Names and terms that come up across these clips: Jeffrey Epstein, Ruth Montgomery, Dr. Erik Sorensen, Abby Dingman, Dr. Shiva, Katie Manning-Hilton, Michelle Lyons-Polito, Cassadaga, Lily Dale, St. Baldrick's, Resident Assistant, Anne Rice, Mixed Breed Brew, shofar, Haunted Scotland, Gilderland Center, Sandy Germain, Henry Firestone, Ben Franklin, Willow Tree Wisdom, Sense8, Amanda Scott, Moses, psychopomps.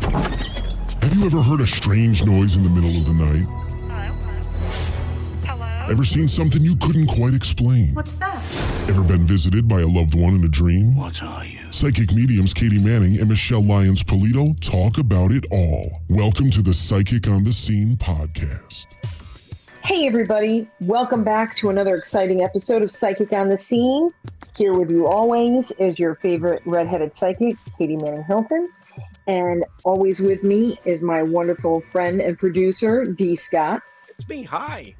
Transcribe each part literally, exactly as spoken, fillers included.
Have you ever heard a strange noise in the middle of the night? Hello? Hello? Ever seen something you couldn't quite explain? What's that? Ever been visited by a loved one in a dream? What are you? Psychic mediums Katie Manning and Michelle Lyons-Polito talk about it all. Welcome to the Psychic on the Scene podcast. Hey everybody, welcome back to another exciting episode of Psychic on the Scene. Here with you always is your favorite redheaded psychic, Katie Manning-Hilton. And always with me is my wonderful friend and producer, Dee Scott. It's me, hi.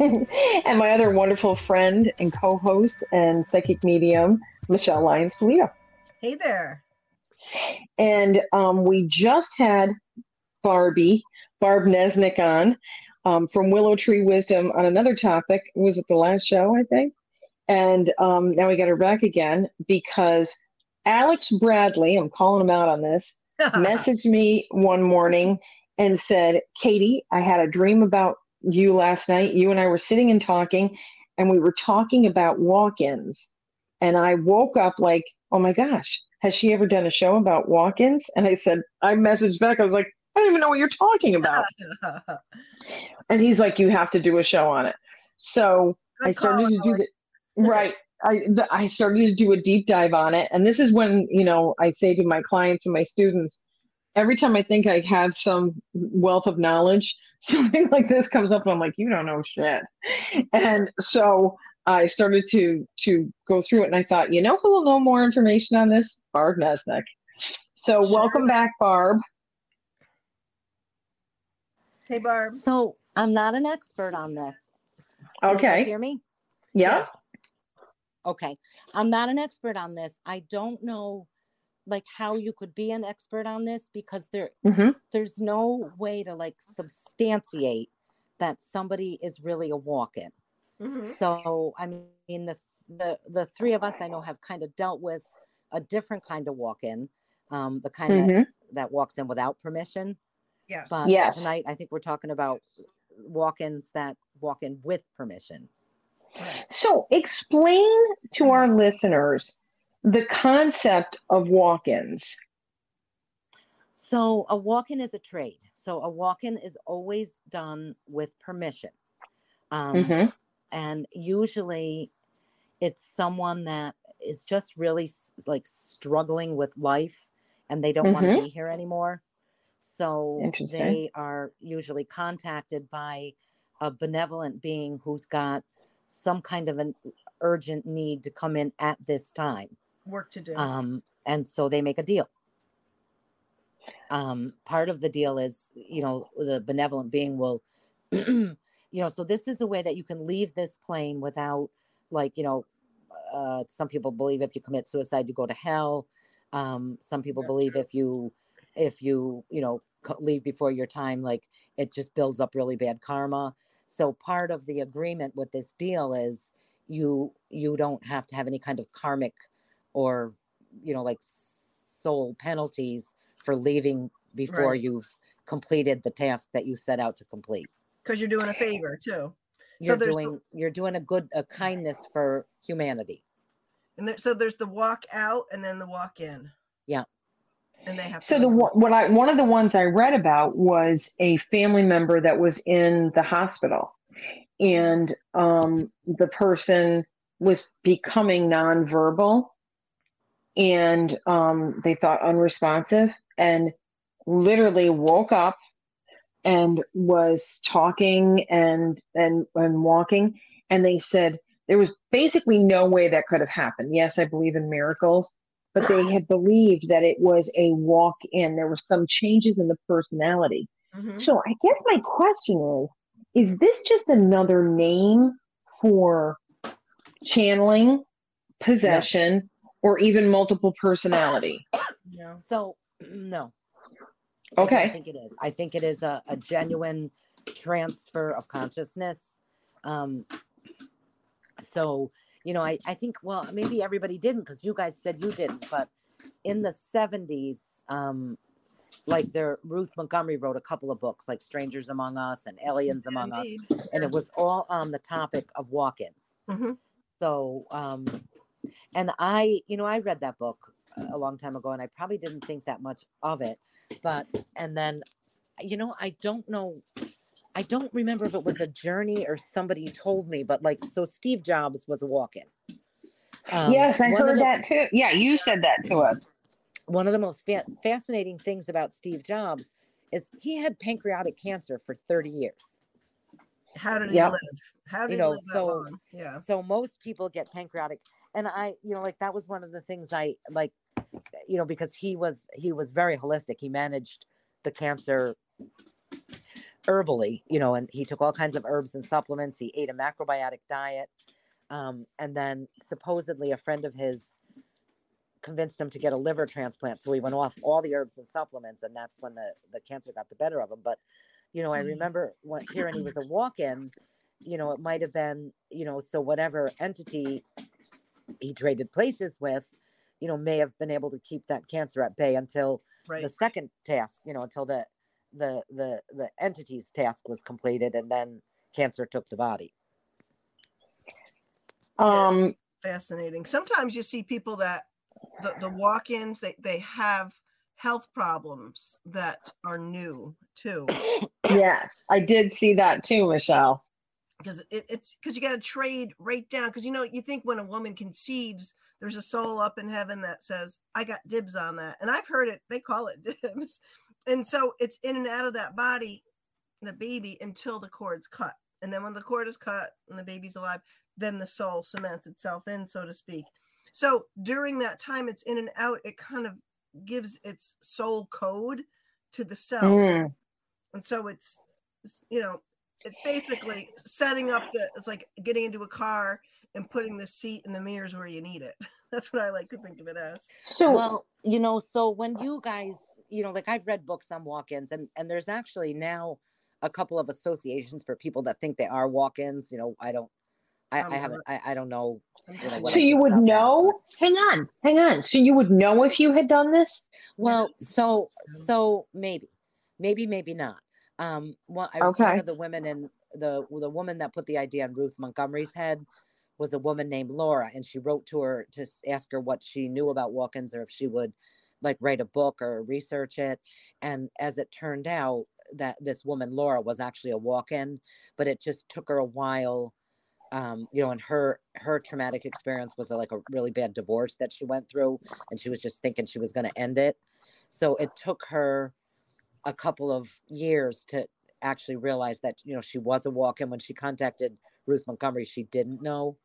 And my other wonderful friend and co-host and psychic medium, Michelle Lyons-Polito. Hey there. And um, we just had Barbie, Barb Neznek on. Um, from Willow Tree Wisdom on another topic. Was it the last show, I think? And um, now we got her back again because Alex Bradley, I'm calling him out on this, messaged me one morning and said, Katie, I had a dream about you last night. You and I were sitting and talking, and we were talking about walk-ins. And I woke up like, oh my gosh, has she ever done a show about walk-ins? And I said, I messaged back. I was like, I don't even know what you're talking about. And he's like, you have to do a show on it. So Good I started call. to do the, right. I the, I started to do a deep dive on it. And this is when, you know, I say to my clients and my students, every time I think I have some wealth of knowledge, something like this comes up and I'm like, you don't know shit. And so I started to, to go through it. And I thought, you know who will know more information on this? Barb Neznek. So sure. Welcome back, Barb. Hey, Barb. So I'm not an expert on this. Okay. Can you hear me? Yeah. Yes. Okay. I'm not an expert on this. I don't know like how you could be an expert on this because there mm-hmm. there's no way to like substantiate that somebody is really a walk-in. Mm-hmm. So I mean the the the three of us I know have kind of dealt with a different kind of walk-in, um, the kind mm-hmm. that, that walks in without permission. Yes. But yes. Tonight, I think we're talking about walk-ins that walk in with permission. So explain to our listeners the concept of walk-ins. So a walk-in is a trade. So a walk-in is always done with permission. Um, mm-hmm. And usually it's someone that is just really like struggling with life and they don't mm-hmm. want to be here anymore. So they are usually contacted by a benevolent being who's got some kind of an urgent need to come in at this time. Work to do. Um, and so they make a deal. Um, part of the deal is, you know, the benevolent being will, you know, so this is a way that you can leave this plane without like, you know, uh, some people believe if you commit suicide, you go to hell. Um, some people That's believe true. if you If you, you know, leave before your time, like it just builds up really bad karma. So part of the agreement with this deal is you, you don't have to have any kind of karmic or, you know, like soul penalties for leaving before right. you've completed the task that you set out to complete. Because you're doing a favor too. You're so doing, the- you're doing a good, a kindness for humanity. And there, so there's the walk out and then the walk in. Yeah. And they have so the what I one of the ones I read about was a family member that was in the hospital, and um, the person was becoming nonverbal, and um, they thought unresponsive, and literally woke up and was talking and and and walking, and they said there was basically no way that could have happened. Yes, I believe in miracles. But they had believed that it was a walk-in. There were some changes in the personality. Mm-hmm. So I guess my question is, is this just another name for channeling, possession, no. or even multiple personality? No. So, no. Okay. I don't think it is. I think it is a, a genuine transfer of consciousness. Um, so... You know, I, I think, well, maybe everybody didn't because you guys said you didn't. But in the seventies, um, like there, Ruth Montgomery wrote a couple of books like Strangers Among Us and Aliens Among Indeed. Us. And it was all on the topic of walk-ins. Mm-hmm. So, um, and I, you know, I read that book a long time ago, and I probably didn't think that much of it. But, and then, you know, I don't know. I don't remember if it was a journey or somebody told me, but like, so Steve Jobs was a walk-in. Um, yes, I heard the, that too. Yeah, you said that to us. One of the most fa- fascinating things about Steve Jobs is he had pancreatic cancer for thirty years. How did he yep. live? How did you know, he live so, that long? Yeah. So most people get pancreatic. And I, you know, like that was one of the things I like, you know, because he was, he was very holistic. He managed the cancer herbally, you know, and he took all kinds of herbs and supplements. He ate a macrobiotic diet. Um, and then supposedly a friend of his convinced him to get a liver transplant. So he went off all the herbs and supplements, and that's when the, the cancer got the better of him. But, you know, I remember when, hearing he was a walk-in, you know, it might have been, you know, so whatever entity he traded places with, you know, may have been able to keep that cancer at bay until right. the second task, you know, until the, the, the, the entity's task was completed, and then cancer took the body. Um, fascinating. Sometimes you see people that the, the walk-ins, they, they have health problems that are new too. Yes, I did see that too, Michelle. Because it, it's because you got to trade right down. Because, you know, you think when a woman conceives, there's a soul up in heaven that says, I got dibs on that. And I've heard it. They call it dibs. And so it's in and out of that body, the baby, until the cord's cut. And then when the cord is cut and the baby's alive, then the soul cements itself in, so to speak. So during that time, it's in and out. It kind of gives its soul code to the cell. Mm. And so it's, you know, it's basically setting up the, it's like getting into a car and putting the seat and the mirrors where you need it. That's what I like to think of it as. So, well, you know, so when you guys, you know, like I've read books on walk-ins, and, and there's actually now a couple of associations for people that think they are walk-ins. You know, I don't, I, I haven't, I, I don't know. You know so I you would know, that, hang on, hang on. So you would know if you had done this? Well, so, so maybe, maybe, maybe not. Um, well, I okay. One of the women in the the woman that put the idea on Ruth Montgomery's head was a woman named Laura, and she wrote to her to ask her what she knew about walk-ins, or if she would like write a book or research it. And as it turned out, that this woman Laura was actually a walk-in, but it just took her a while. Um, you know, and her her traumatic experience was a, like a really bad divorce that she went through, and she was just thinking she was going to end it. So it took her a couple of years to actually realize that, you know, she was a walk-in. When she contacted Ruth Montgomery, she didn't know.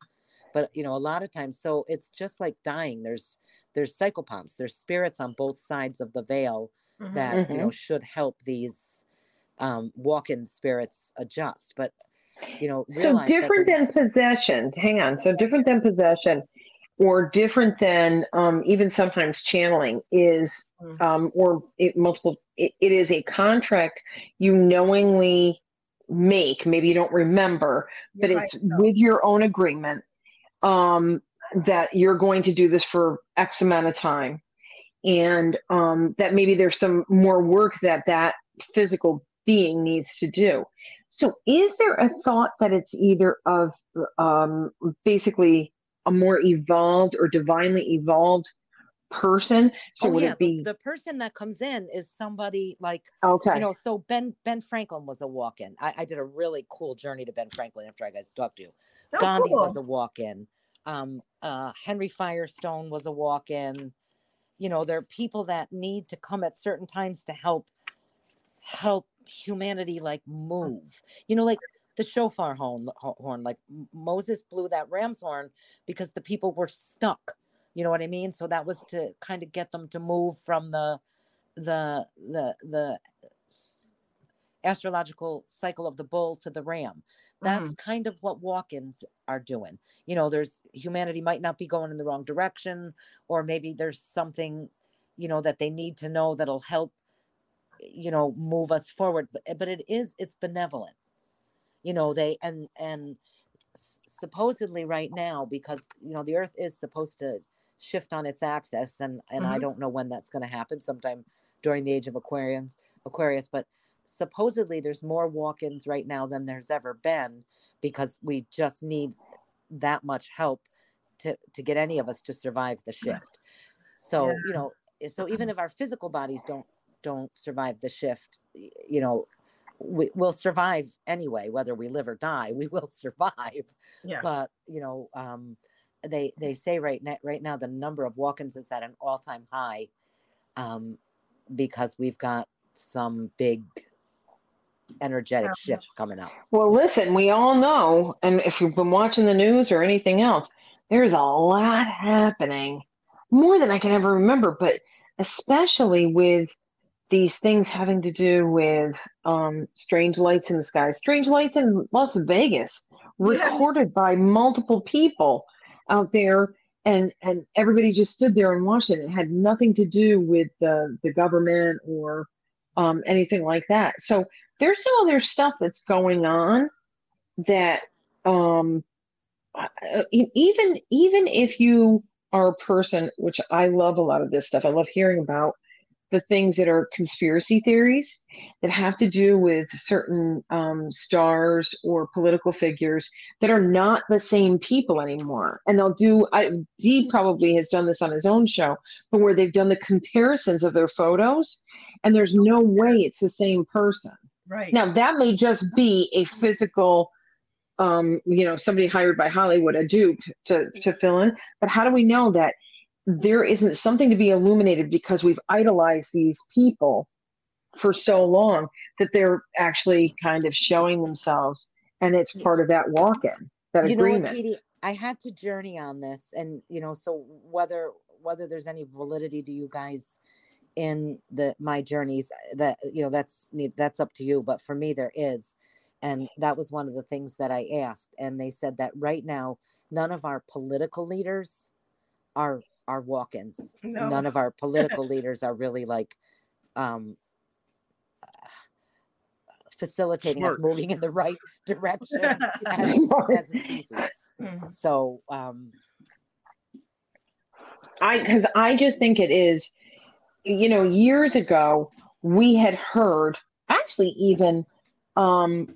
But, you know, a lot of times, so it's just like dying. There's, there's psychopomps, there's spirits on both sides of the veil mm-hmm. that, mm-hmm. you know, should help these um, walk-in spirits adjust. But, you know, so different than possession, hang on. So different than possession or different than um, even sometimes channeling is mm-hmm. um, or it multiple It, it is a contract you knowingly make. Maybe you don't remember, but yeah, it's with your own agreement um, that you're going to do this for X amount of time. And um, that maybe there's some more work that that physical being needs to do. So is there a thought that it's either of um, basically a more evolved or divinely evolved person? So oh, would yeah. it be the, the person that comes in is somebody like okay you know so Ben Ben Franklin was a walk-in. I, I did a really cool journey to Ben Franklin after I guys talked to you. Oh, Gandhi cool. was a walk-in. um uh Henry Firestone was a walk-in. You know, there are people that need to come at certain times to help help humanity like move, you know, like the shofar horn horn, like Moses blew that ram's horn because the people were stuck. You know what I mean? So that was to kind of get them to move from the, the, the, the astrological cycle of the bull to the ram. That's mm-hmm. kind of what walk-ins are doing. You know, there's humanity might not be going in the wrong direction, or maybe there's something, you know, that they need to know that'll help, you know, move us forward. But, but it is, it's benevolent, you know, they, and, and supposedly right now, because, you know, the earth is supposed to shift on its axis, and and mm-hmm. I don't know when that's going to happen, sometime during the age of Aquarians, Aquarius, but supposedly there's more walk-ins right now than there's ever been, because we just need that much help to to get any of us to survive the shift. So, yeah. you know, so even if our physical bodies don't, don't survive the shift, you know, we will survive anyway, whether we live or die, we will survive. Yeah. But, you know, um, they, they say right now, right now, the number of walk-ins is at an all time high, um, because we've got some big energetic shifts coming up. Well, listen, we all know, and if you've been watching the news or anything else, there's a lot happening, more than I can ever remember, but especially with these things having to do with um, strange lights in the sky, strange lights in Las Vegas, recorded yeah. by multiple people out there. And and everybody just stood there and watched it. It had nothing to do with the, the government or um, anything like that. So there's some other stuff that's going on that um, even, even if you are a person, which I love a lot of this stuff. I love hearing about the things that are conspiracy theories that have to do with certain um, stars or political figures that are not the same people anymore. And they'll do, I, Dee probably has done this on his own show, but where they've done the comparisons of their photos and there's no way it's the same person. Right. Now that may just be a physical, um, you know, somebody hired by Hollywood, a dupe to, to fill in, but how do we know that there isn't something to be illuminated because we've idolized these people for so long that they're actually kind of showing themselves, and it's part of that walk-in, that you agreement. Know what, Katie, I had to journey on this, and you know, so whether whether there's any validity to you guys in the my journeys, that you know, that's that's up to you. But for me, there is, and that was one of the things that I asked, and they said that right now, none of our political leaders are. Our walk-ins. No. None of our political leaders are really like um, uh, facilitating Smart. us moving in the right direction as, as a species. Mm-hmm. So, um, I because I just think it is, you know, years ago we had heard, actually even um,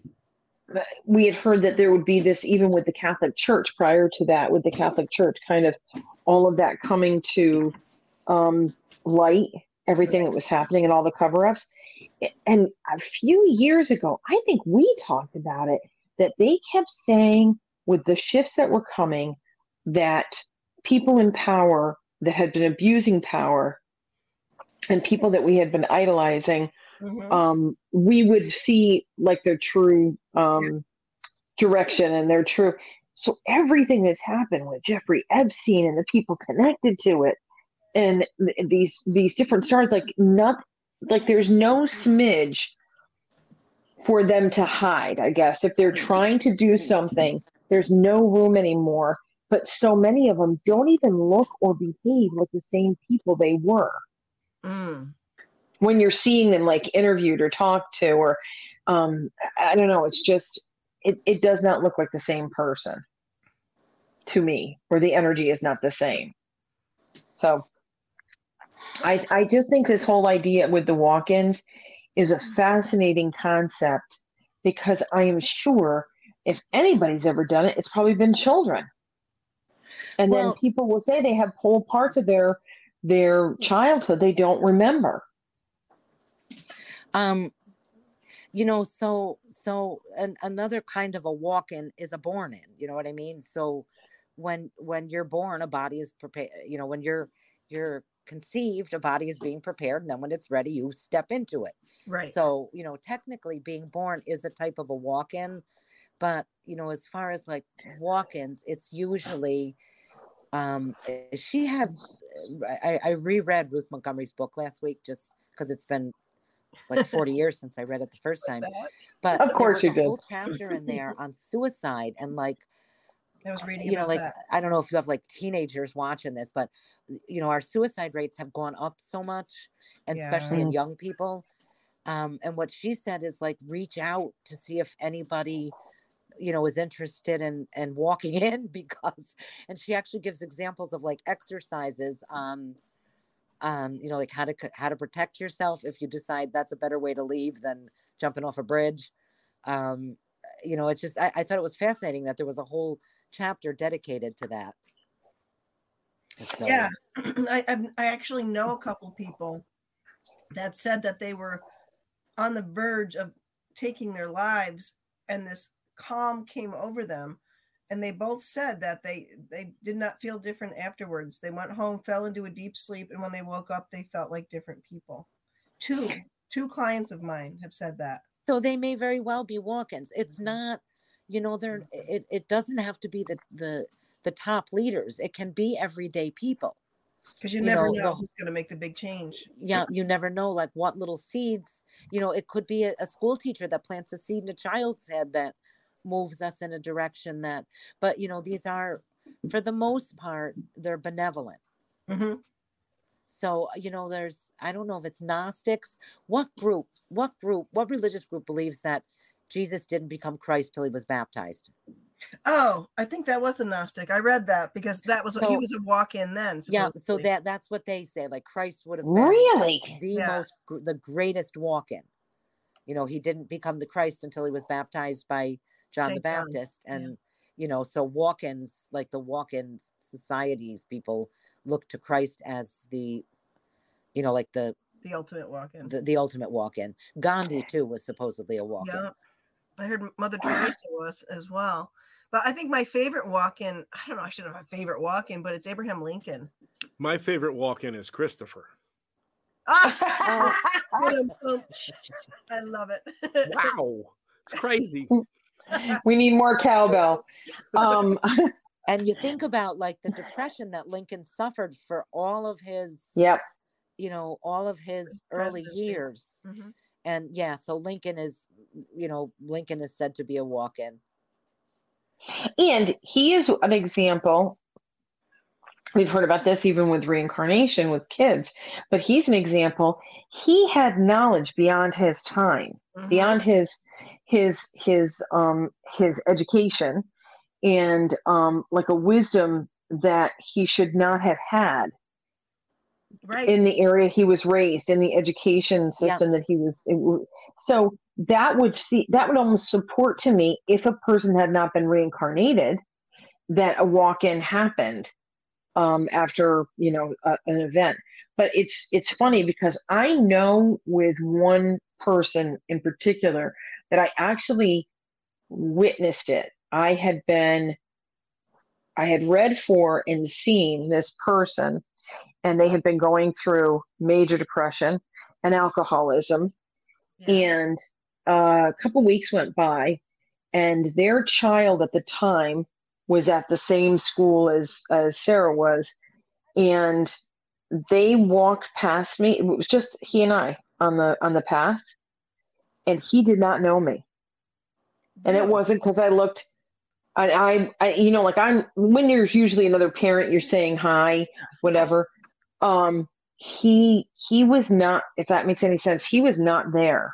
we had heard that there would be this even with the Catholic Church prior to that, with the Catholic Church kind of. All of that coming to um, light, everything that was happening and all the cover-ups. And a few years ago, I think we talked about it, that they kept saying with the shifts that were coming that people in power that had been abusing power and people that we had been idolizing, mm-hmm. um, we would see like their true um, direction and their true... So everything that's happened with Jeffrey Epstein and the people connected to it, and th- these these different stars, like not like there's no smidge for them to hide. I guess if they're trying to do something, there's no room anymore. But so many of them don't even look or behave like the same people they were. Mm. When you're seeing them like interviewed or talked to, or um, I don't know, it's just. It it does not look like the same person to me, or the energy is not the same. So I I just think this whole idea with the walk-ins is a fascinating concept, because I am sure if anybody's ever done it, it's probably been children. And well, then people will say they have whole parts of their their childhood they don't remember. Um You know, so so an, another kind of a walk-in is a born-in. You know what I mean? So when when you're born, a body is prepared. You know, when you're you're conceived, a body is being prepared, and then when it's ready, you step into it. Right. So you know, technically, being born is a type of a walk-in, but you know, as far as like walk-ins, it's usually. Um, she had. I, I reread Ruth Montgomery's book last week just because it's been. Like forty years since I read it the first time, but of course you did. Whole chapter in there on suicide and like, I was reading you know, like that. I don't know if you have like teenagers watching this, but you know our suicide rates have gone up so much, and yeah. especially in young people. Um, and what she said is like reach out to see if anybody, you know, is interested in and walking in because, and she actually gives examples of like exercises on. Um, you know, like how to how to protect yourself if you decide that's a better way to leave than jumping off a bridge. Um, you know, it's just I, I thought it was fascinating that there was a whole chapter dedicated to that. So. Yeah, I I actually know a couple people that said that they were on the verge of taking their lives, and this calm came over them. And they both said that they, they did not feel different afterwards. They went home, fell into a deep sleep, and when they woke up, they felt like different people. Two, two clients of mine have said that. So they may very well be walk-ins. It's not, you know, they're, it, it doesn't have to be the, the, the top leaders. It can be everyday people. Because you, you never know, know who's going to make the big change. Yeah, you never know, like, what little seeds, you know, it could be a, a school teacher that plants a seed in a child's head that moves us in a direction that, but, you know, these are, for the most part, they're benevolent. Mm-hmm. So, you know, there's, I don't know if it's Gnostics. What group, what group, what religious group believes that Jesus didn't become Christ till he was baptized? Oh, I think that was the Gnostic. I read that because that was, so, he was a walk-in then. Supposedly. Yeah. So that, that's what they say. Like, Christ would have been really the yeah. most, the greatest walk-in. You know, he didn't become the Christ until he was baptized by John Saint the Baptist. John. And, yeah. you know, so walk-ins, like the walk-in societies, people look to Christ as the, you know, like the, the ultimate walk-in, the, the ultimate walk-in. Gandhi too was supposedly a walk-in. Yeah. I heard Mother Teresa was as well. But I think my favorite walk-in, I don't know, I should have a favorite walk-in, but it's Abraham Lincoln. My favorite walk-in is Christopher. Oh, I love it. Wow. It's crazy. We need more cowbell. Um, and you think about, like, the depression that Lincoln suffered for all of his, yep. you know, all of his early years. Mm-hmm. And yeah, so Lincoln is, you know, Lincoln is said to be a walk-in. And he is an example. We've heard about this even with reincarnation with kids, but he's an example. He had knowledge beyond his time, mm-hmm. beyond his, his, his, um, his education, and um, like a wisdom that he should not have had. Right. In the area he was raised, in the education system yeah. that he was, it, so that would see that would almost support to me, if a person had not been reincarnated, that a walk-in happened um, after you know a, an event. But it's it's funny because I know with one person in particular that I actually witnessed it. I had been, I had read for and seen this person. And they had been going through major depression and alcoholism. Yeah. And uh, a couple weeks went by, and their child at the time was at the same school as, as Sarah was. And they walked past me. It was just he and I on the, on the path. And he did not know me. And yeah. it wasn't because I looked, I, I, I, you know, like I'm, when you're usually another parent, you're saying hi, whatever. Um, he, he was not, if that makes any sense, he was not there.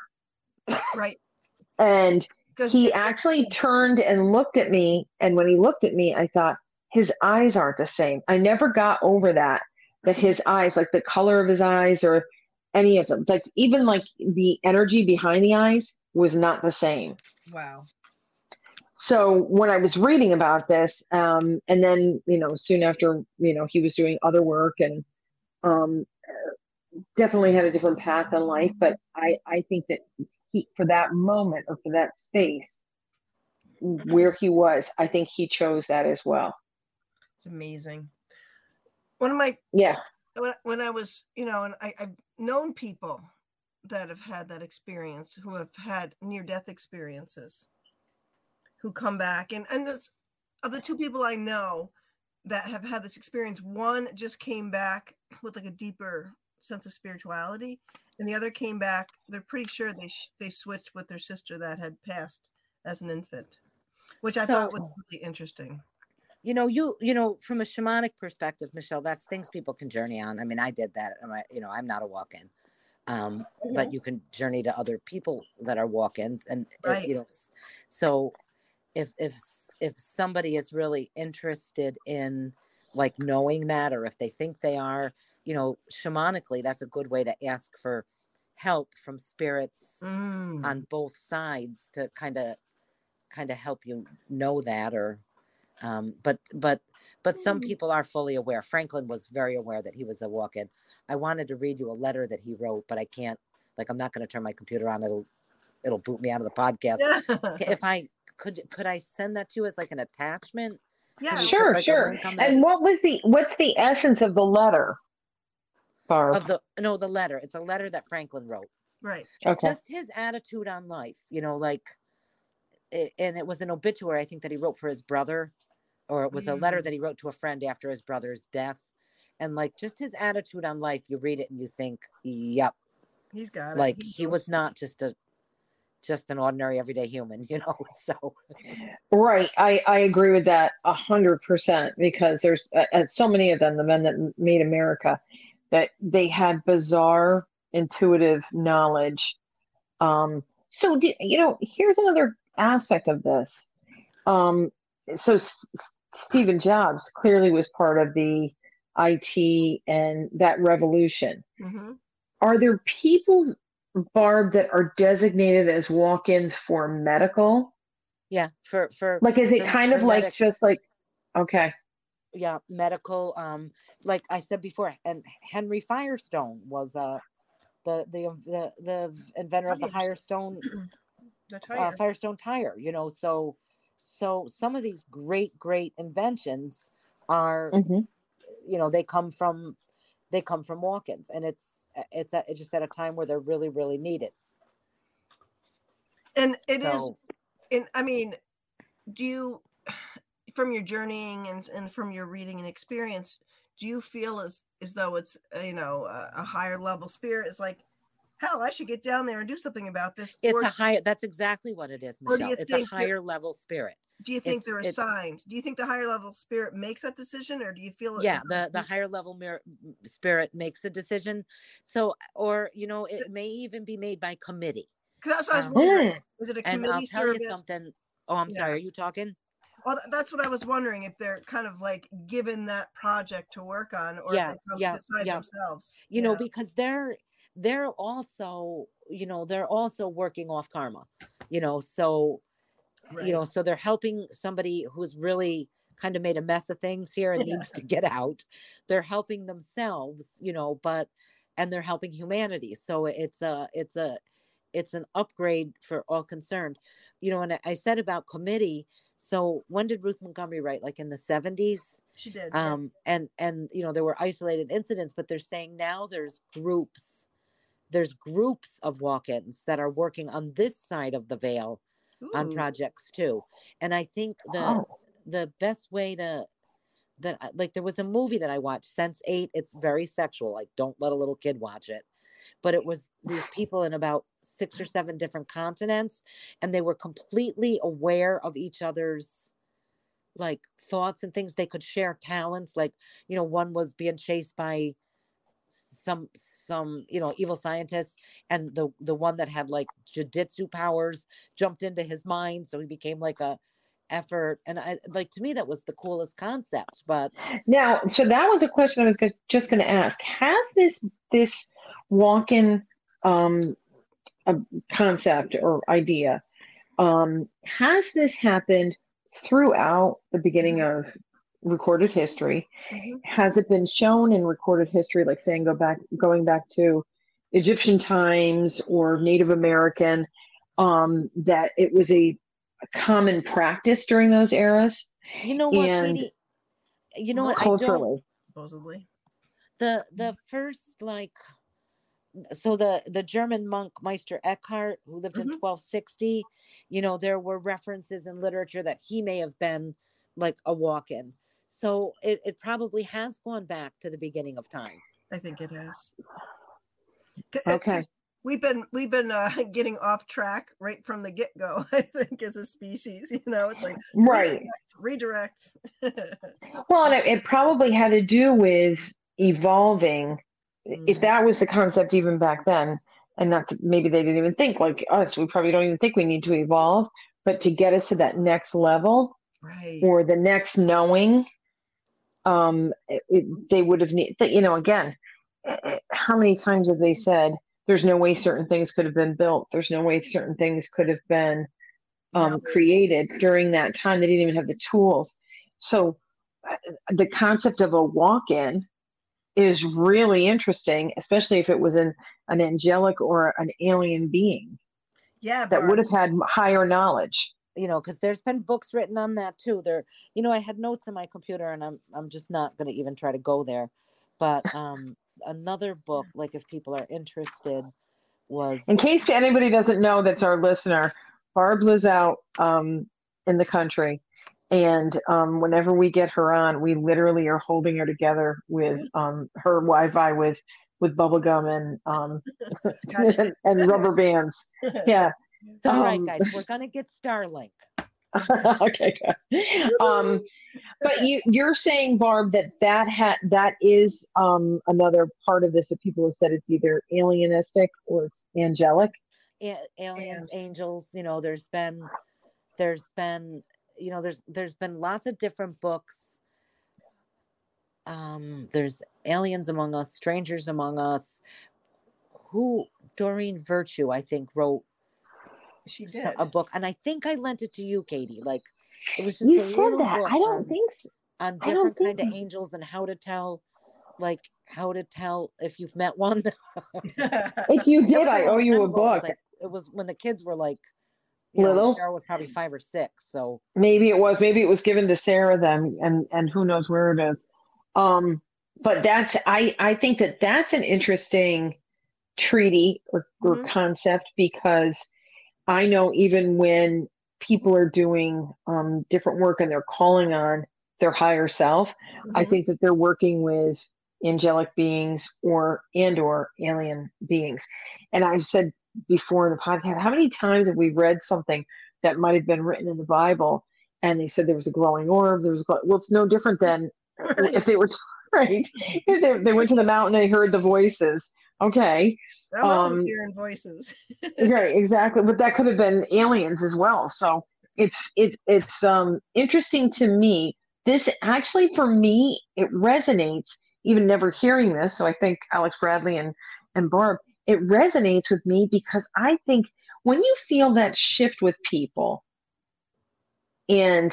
Right. And he actually turned and looked at me. And when he looked at me, I thought his eyes aren't the same. I never got over that, that his eyes, like the color of his eyes or any of them, like even like the energy behind the eyes was not the same. Wow. So when I was reading about this, um, and then, you know, soon after, you know, he was doing other work and um, definitely had a different path in life. But I, I think that he, for that moment or for that space where he was, I think he chose that as well. It's amazing. One of my, yeah, when, when I was, you know, and I, I've known people that have had that experience, who have had near-death experiences, who come back. And, and of the two people I know that have had this experience, one just came back with like a deeper sense of spirituality, and the other came back, they're pretty sure they sh- they switched with their sister that had passed as an infant, which I so, thought was really interesting. You know, you you know, from a shamanic perspective, Michelle, that's things people can journey on. I mean, I did that. You know, I'm not a walk-in. Um, mm-hmm. But you can journey to other people that are walk-ins. And, right. you know, so... If if if somebody is really interested in like knowing that, or if they think they are, you know, shamanically, that's a good way to ask for help from spirits mm. on both sides to kind of kind of help you know that, or Um, but but but some people are fully aware. Franklin was very aware that he was a walk-in. I wanted to read you a letter that he wrote, but I can't. Like, I'm not going to turn my computer on. It'll it'll boot me out of the podcast. Yeah. If I could, could I send that to you as like an attachment? Yeah, sure, like sure. And what was the what's the essence of the letter? Barb? Of the no, the letter. It's a letter that Franklin wrote. Right. Okay. Just his attitude on life, you know, like. It, and it was an obituary, I think, that he wrote for his brother, or it was mm-hmm. a letter that he wrote to a friend after his brother's death. And like, just his attitude on life, you read it and you think, yep, he's got it. Like, he's he was not just a just an ordinary everyday human, you know. So right, I I agree with that a hundred percent, because there's uh, so many of them, the men that made America, that they had bizarre intuitive knowledge. Um, so do, you know, here's another aspect of this. Um, so S- Stephen Jobs clearly was part of the I T and that revolution. Mm-hmm. Are there people, Barb, that are designated as walk-ins for medical? Yeah, for for like is it for, kind of like medic. Just like okay, yeah, medical. Um, like I said before, and Henry Firestone was uh the the the, the inventor of the Firestone. The tire. Uh, Firestone tire, you know, so so some of these great great inventions are mm-hmm. you know, they come from they come from walk-ins, and it's it's, a, it's just at a time where they're really really needed. And it so. is, and I mean, do you, from your journeying and, and from your reading and experience, do you feel as as though it's, you know, a, a higher level spirit is like, hell, I should get down there and do something about this. It's or, a higher, that's exactly what it is, Michelle. It's a higher level spirit. Do you think it's, they're assigned? Do you think the higher level spirit makes that decision, or do you feel? Yeah, the, the higher level mer- spirit makes a decision. So, or, you know, it may even be made by committee. Because that's what um, I was wondering. Is it a committee and I'll tell service? You something. Oh, I'm yeah. sorry. Are you talking? Well, that's what I was wondering, if they're kind of like given that project to work on, or yeah, if they come yeah, decide yeah. themselves. You yeah. know, because they're, they're also, you know, they're also working off karma, you know, so, right. you know, so they're helping somebody who's really kind of made a mess of things here and yeah. needs to get out. They're helping themselves, you know, but, and they're helping humanity. So it's a, it's a, it's an upgrade for all concerned, you know. And I said about committee, so when did Ruth Montgomery write? Like in the seventies? She did. Um, yeah. And, and, you know, there were isolated incidents, but they're saying now there's groups. There's groups of walk-ins that are working on this side of the veil Ooh. on projects too. And I think the wow. the best way to, that like there was a movie that I watched, Sense eight. It's very sexual. Like, don't let a little kid watch it. But it was these people in about six or seven different continents, and they were completely aware of each other's like thoughts and things. They could share talents. Like, you know, one was being chased by some some you know evil scientists, and the the one that had like jujitsu powers jumped into his mind, so he became like a effort. And I like, to me, that was the coolest concept. But now, so that was a question I was go- just going to ask. Has this this walk-in um uh, concept or idea um has this happened throughout the beginning of recorded history? Mm-hmm. Has it been shown in recorded history, like saying go back going back to Egyptian times or Native American, um that it was a, a common practice during those eras? You know what, Katie? You know what, culturally, supposedly the the first like so the the German monk Meister Eckhart, who lived mm-hmm. in twelve sixty, you know, there were references in literature that he may have been like a walk-in. So it, it probably has gone back to the beginning of time. I think it has. Okay. We've been we've been uh, getting off track right from the get-go, I think, as a species. You know, it's like right. redirect. redirect. Well, and it, it probably had to do with evolving. Mm-hmm. If that was the concept even back then, and not to, maybe they didn't even think like us. We probably don't even think we need to evolve, but to get us to that next level, right, or the next knowing, um, it, it, they would have need that. You know, again, how many times have they said, "There's no way certain things could have been built. There's no way certain things could have been um, no. created during that time. They didn't even have the tools." So the concept of a walk-in is really interesting, especially if it was an, an angelic or an alien being. Yeah, that Barb would have had higher knowledge. You know, because there's been books written on that too. There, you know, I had notes on my computer, and I'm I'm just not going to even try to go there. But um, another book, like if people are interested, was in case anybody doesn't know, that's our listener. Barb lives out um, in the country, and um, whenever we get her on, we literally are holding her together with um, her Wi-Fi with with bubble gum and um, and, and rubber bands. Yeah. It's all um, right, guys. We're gonna get Starlink. Okay, good. Um, but you you're saying, Barb, that that ha- that is um, another part of this that people have said it's either alienistic or it's angelic. A- aliens, and- angels. You know, there's been there's been you know there's there's been lots of different books. Um, there's Aliens Among Us, Strangers Among Us. Who Doreen Virtue, I think, wrote. She did a book, and I think I lent it to you, Katie. Like it was just you a said that. Book I don't on, think so. on different kind of so. angels and how to tell, like how to tell if you've met one. If you did, I owe you a book. Like, it was when the kids were like you little. Know, Sarah was probably five or six, so maybe it was. Maybe it was given to Sarah then, and and who knows where it is. Um, but that's I I think that that's an interesting treaty or, or mm-hmm. concept, because I know even when people are doing um, different work and they're calling on their higher self, mm-hmm. I think that they're working with angelic beings or and or alien beings. And I've said before in the podcast, how many times have we read something that might have been written in the Bible and they said there was a glowing orb? There was a glow- well, it's no different than if they were right. If they, they went to the mountain and they heard the voices. Okay. I'm always um, hearing voices. Right, exactly. But that could have been aliens as well. So it's it's it's um interesting to me. This actually for me it resonates, even never hearing this. So I think Alex Bradley and, and Barb, it resonates with me because I think when you feel that shift with people and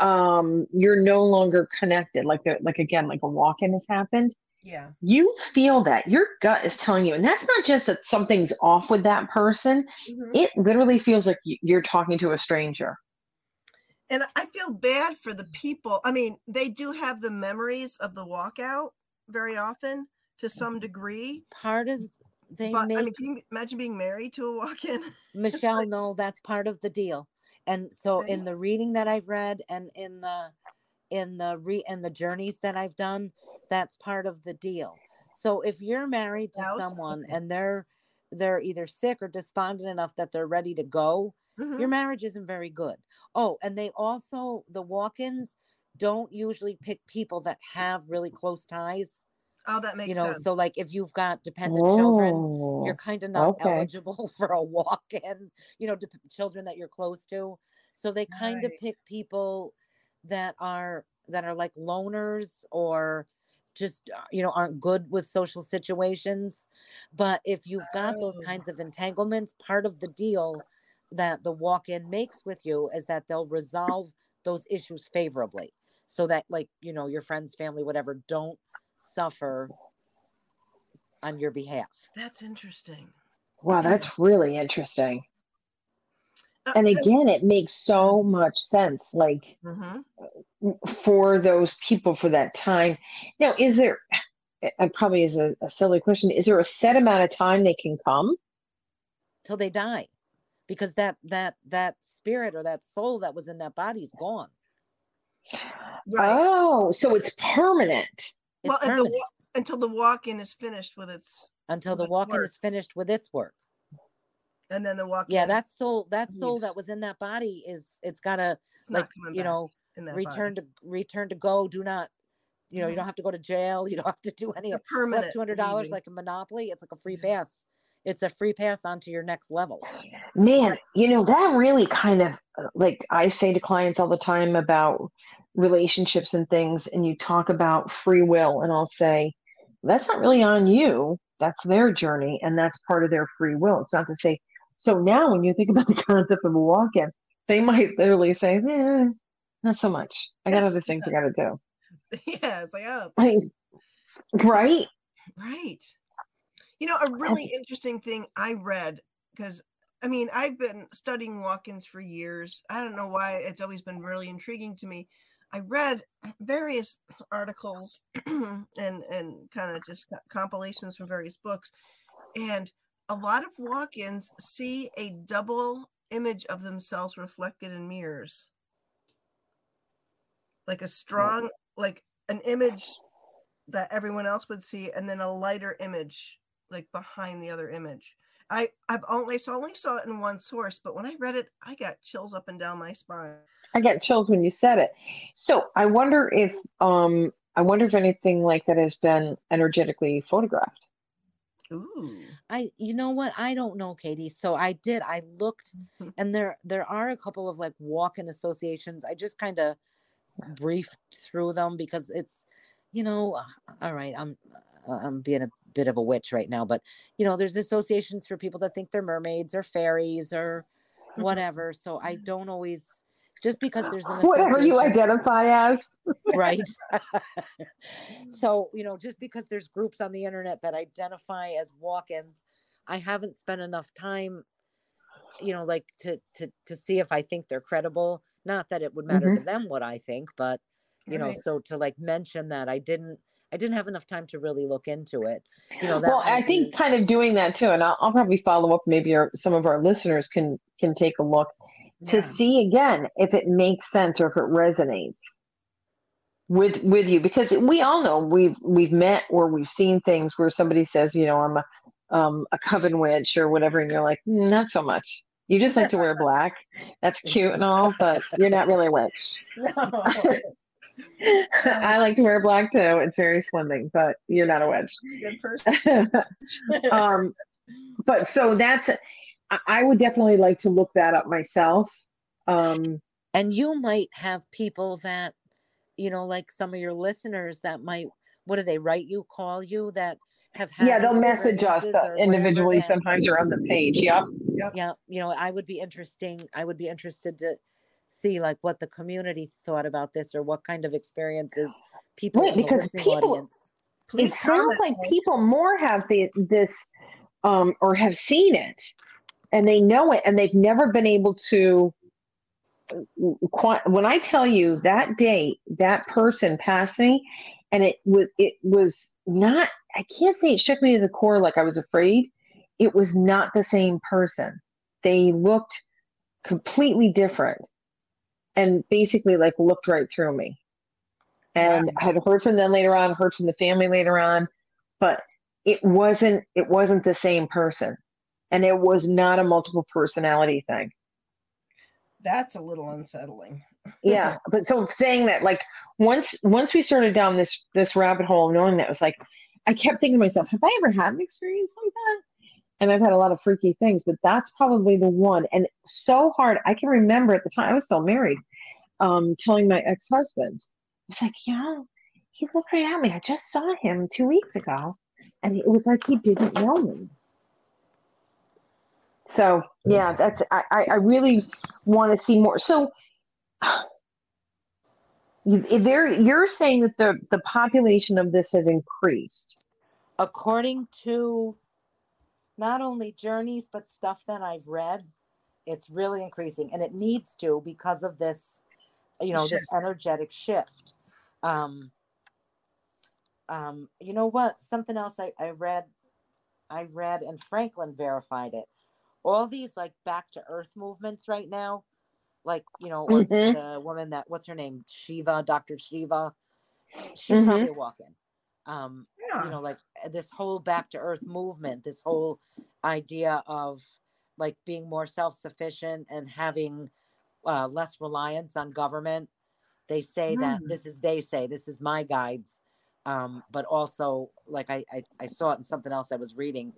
um you're no longer connected, like the, like again, like a walk-in has happened. Yeah, you feel that your gut is telling you, and that's not just that something's off with that person. Mm-hmm. It literally feels like you're talking to a stranger. And I feel bad for the people. I mean, they do have the memories of the walkout very often to some degree. Part of they, but, make, I mean, can you imagine being married to a walk-in? Michelle, like, no, that's part of the deal. And so, in the reading that I've read, and in the in the re and the journeys that I've done, that's part of the deal. So if you're married to someone and they're, they're either sick or despondent enough that they're ready to go, mm-hmm. your marriage isn't very good. Oh, and they also, the walk-ins don't usually pick people that have really close ties. Oh, that makes you know, sense. So like if you've got dependent oh, children, you're kind of not okay. eligible for a walk-in, you know, de- children that you're close to. So they kind of right. pick people that are that are like loners or just, you know, aren't good with social situations. But if you've got oh. those kinds of entanglements, part of the deal that the walk-in makes with you is that they'll resolve those issues favorably, so that, like, you know, your friends, family, whatever, don't suffer on your behalf. That's interesting. Wow, that's really interesting. And again, it makes so much sense, like mm-hmm. for those people for that time. Now, is there, it probably is a, a silly question, is there a set amount of time they can come? Till they die. Because that that that spirit or that soul that was in that body is gone. Right. Oh, so it's permanent. It's well, permanent. The, until the walk-in is finished with its Until the walk-in work. is finished with its work. And then the walk. Yeah, that soul, that soul leaves. That was in that body is it's gotta it's like you know return body. to return to go. Do not, you know, mm-hmm. you don't have to go to jail. You don't have to do any permanent two hundred dollars like a Monopoly. It's like a free yeah. pass. It's a free pass onto your next level. Man, you know that really kind of like I say to clients all the time about relationships and things, and you talk about free will, and I'll say that's not really on you. That's their journey, and that's part of their free will. It's not to say. So now when you think about the concept of a walk-in, they might literally say, eh, not so much. I got other things I got to do. Yeah, it's like, oh. I mean, right? Right. You know, a really interesting thing I read, because, I mean, I've been studying walk-ins for years. I don't know why. It's always been really intriguing to me. I read various articles and, and kind of just compilations from various books. And a lot of walk-ins see a double image of themselves reflected in mirrors. Like a strong, like an image that everyone else would see, and then a lighter image, like behind the other image. I, I've only saw, only saw it in one source, but when I read it, I got chills up and down my spine. I got chills when you said it. So I wonder if um I wonder if anything like that has been energetically photographed. Ooh. I you know what? I don't know, Katie. So I did. I looked, mm-hmm. and there there are a couple of like walk-in associations. I just kind of briefed through them because it's, you know, all right, I'm I'm being a bit of a witch right now, but you know, there's associations for people that think they're mermaids or fairies or whatever. So I don't always, just because there's an whatever you identify as, right? So, you know, just because there's groups on the internet that identify as walk-ins, I haven't spent enough time, you know, like to to to see if I think they're credible. Not that it would matter mm-hmm. to them what I think, but you right. know, so to like mention that I didn't. I didn't have enough time to really look into it. You know, that well, I think be... kind of doing that too, and I'll, I'll probably follow up. Maybe our, some of our listeners can can take a look yeah. to see again if it makes sense or if it resonates with with you, because we all know we've we've met or we've seen things where somebody says, you know, I'm a um, a coven witch or whatever, and you're like, not so much. You just like to wear black. That's cute and all, but you're not really a witch. No. I like to wear black too. It's very slimming, but you're not a witch. Good person. um, but so that's, I would definitely like to look that up myself. Um, and you might have people that, you know, like some of your listeners that might, what do they write you, call you that have had? Yeah, they'll message us individually whatever. Sometimes or on the page. Yep. Yep. Yeah. You know, I would be interesting. I would be interested to see like what the community thought about this or what kind of experiences people right, in the listening people, audience. Please it sounds like people more have the, this um, or have seen it and they know it and they've never been able to. When I tell you that day, that person passed me and it was, it was not, I can't say it shook me to the core. Like I was afraid. It was not the same person. They looked completely different. And basically like looked right through me and wow. I had heard from them later on, heard from the family later on, but it wasn't, it wasn't the same person and it was not a multiple personality thing. That's a little unsettling. Yeah. But so saying that, like once, once we started down this, this rabbit hole, knowing that was like, I kept thinking to myself, have I ever had an experience like that? And I've had a lot of freaky things, but that's probably the one. And so hard. I can remember at the time, I was still married, um, telling my ex-husband, I was like, yeah, he looked right at me. I just saw him two weeks ago. And it was like, he didn't know me. So yeah, that's, I, I really want to see more. So there, you're saying that the, the population of this has increased. According to not only journeys, but stuff that I've read, it's really increasing. And it needs to because of this, you know, shift. This energetic shift. Um, um, you know what? Something else I, I read, I read and Franklin verified it. All these like back to earth movements right now, like, you know, mm-hmm. the woman that, what's her name? Shiva, Doctor Shiva. She's mm-hmm. probably walking. Um, yeah. You know, like this whole back to earth movement, this whole idea of like being more self-sufficient and having uh, less reliance on government. They say mm. that this is, they say, this is my guides. Um, but also like I, I, I saw it in something else I was reading.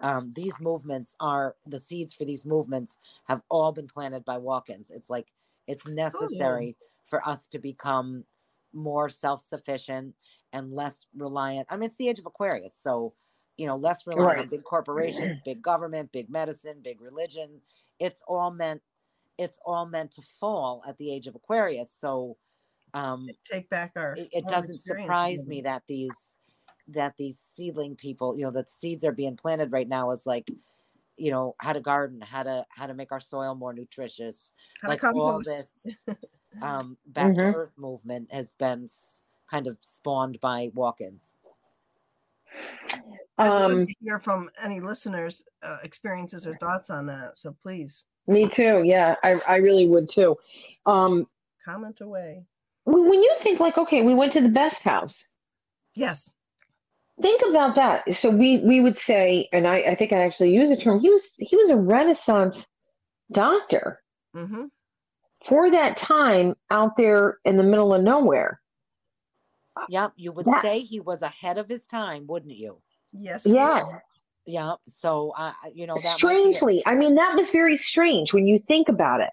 Um, these movements are the seeds for these movements have all been planted by walk-ins. It's like, it's necessary oh, yeah. for us to become more self-sufficient and less reliant. I mean, it's the age of Aquarius. So, you know, less reliant right. on big corporations, big government, big medicine, big religion. It's all meant it's all meant to fall at the age of Aquarius. So um, take back our. It, it doesn't surprise me that these that these seedling people, you know, that seeds are being planted right now is like, you know, how to garden, how to how to make our soil more nutritious, how like to compost. All this um, back mm-hmm. to earth movement has been s- kind of spawned by walk-ins. I'd love um, to hear from any listeners' uh, experiences or thoughts on that. So please. Me too. Yeah, I, I really would too. Um, Comment away. When you think like, okay, we went to the best house. Yes. Think about that. So we, we would say, and I, I think I actually use the term, he was he was a Renaissance doctor mm-hmm. for that time out there in the middle of nowhere. Yeah, you would yeah. say he was ahead of his time, wouldn't you? Yes. Yeah. Yeah. So, uh, you know, that strangely, I mean, that was very strange when you think about it,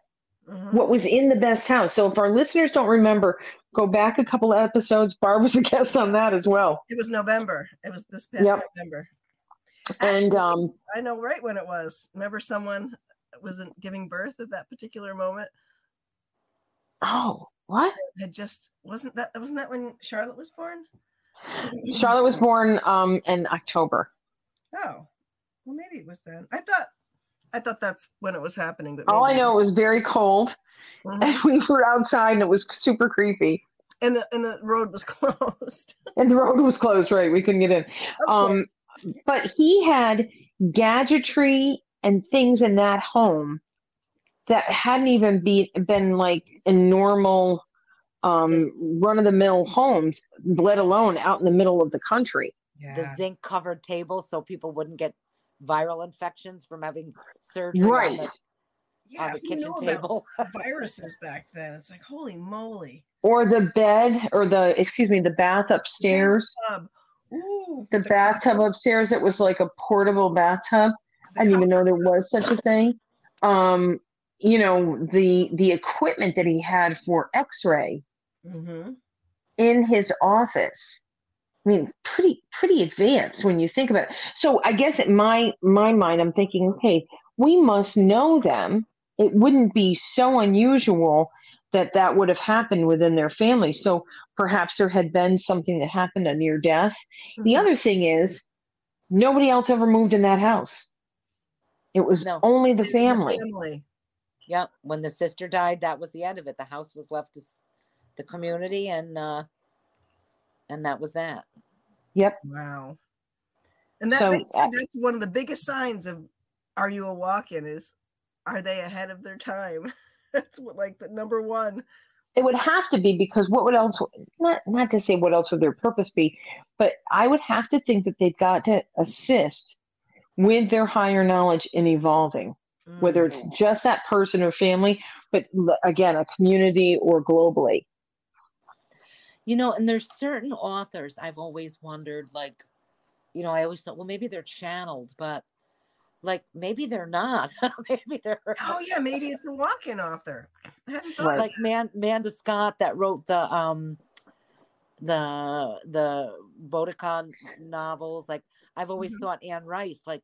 mm-hmm. what was in the best house. So if our listeners don't remember, go back a couple of episodes. Barb was a guest on that as well. It was November. It was this past yep. November. Actually, and um, I know right when it was. Remember someone wasn't giving birth at that particular moment? Oh. What had just wasn't that wasn't that when Charlotte was born? Charlotte was born um in October. Oh, well, maybe it was then. I thought, I thought that's when it was happening. But all I know, it was very cold, mm-hmm. and we were outside, and it was super creepy. And the and the road was closed. and the road was closed, right? We couldn't get in. Um, but he had gadgetry and things in that home that hadn't even be, been like in normal um, run-of-the-mill homes, let alone out in the middle of the country. Yeah. The zinc-covered table so people wouldn't get viral infections from having surgery right. on the, yeah, on the kitchen table. Viruses back then. It's like, holy moly. Or the bed, or the, excuse me, the bath upstairs. Bathtub. Ooh, the, the bathtub bathtub upstairs. It was like a portable bathtub. The I didn't even know there was such a thing. Um, you know, the the equipment that he had for x-ray mm-hmm. in his office. I mean, pretty pretty advanced when you think about it. So I guess in my my mind, I'm thinking, okay, we must know them. It wouldn't be so unusual that that would have happened within their family. So perhaps there had been something that happened, a near death. Mm-hmm. The other thing is, nobody else ever moved in that house. It was no. only the family. The family. Yeah, when the sister died, that was the end of it. The house was left to the community, and uh, and that was that. Yep. Wow. And that so, makes, uh, that's one of the biggest signs of are you a walk-in is, are they ahead of their time? That's what, like the number one. It would have to be because what would else, not, not to say what else would their purpose be, but I would have to think that they've got to assist with their higher knowledge in evolving. Whether it's just that person or family, but again, a community or globally. You know, and there's certain authors I've always wondered, like, you know, I always thought, well, maybe they're channeled, but like, maybe they're not. maybe they're. Oh yeah, maybe it's a walk-in author. I hadn't thought right. Like Man, Amanda Scott that wrote the um, the the Bodicon novels. Like, I've always mm-hmm. thought Anne Rice, like.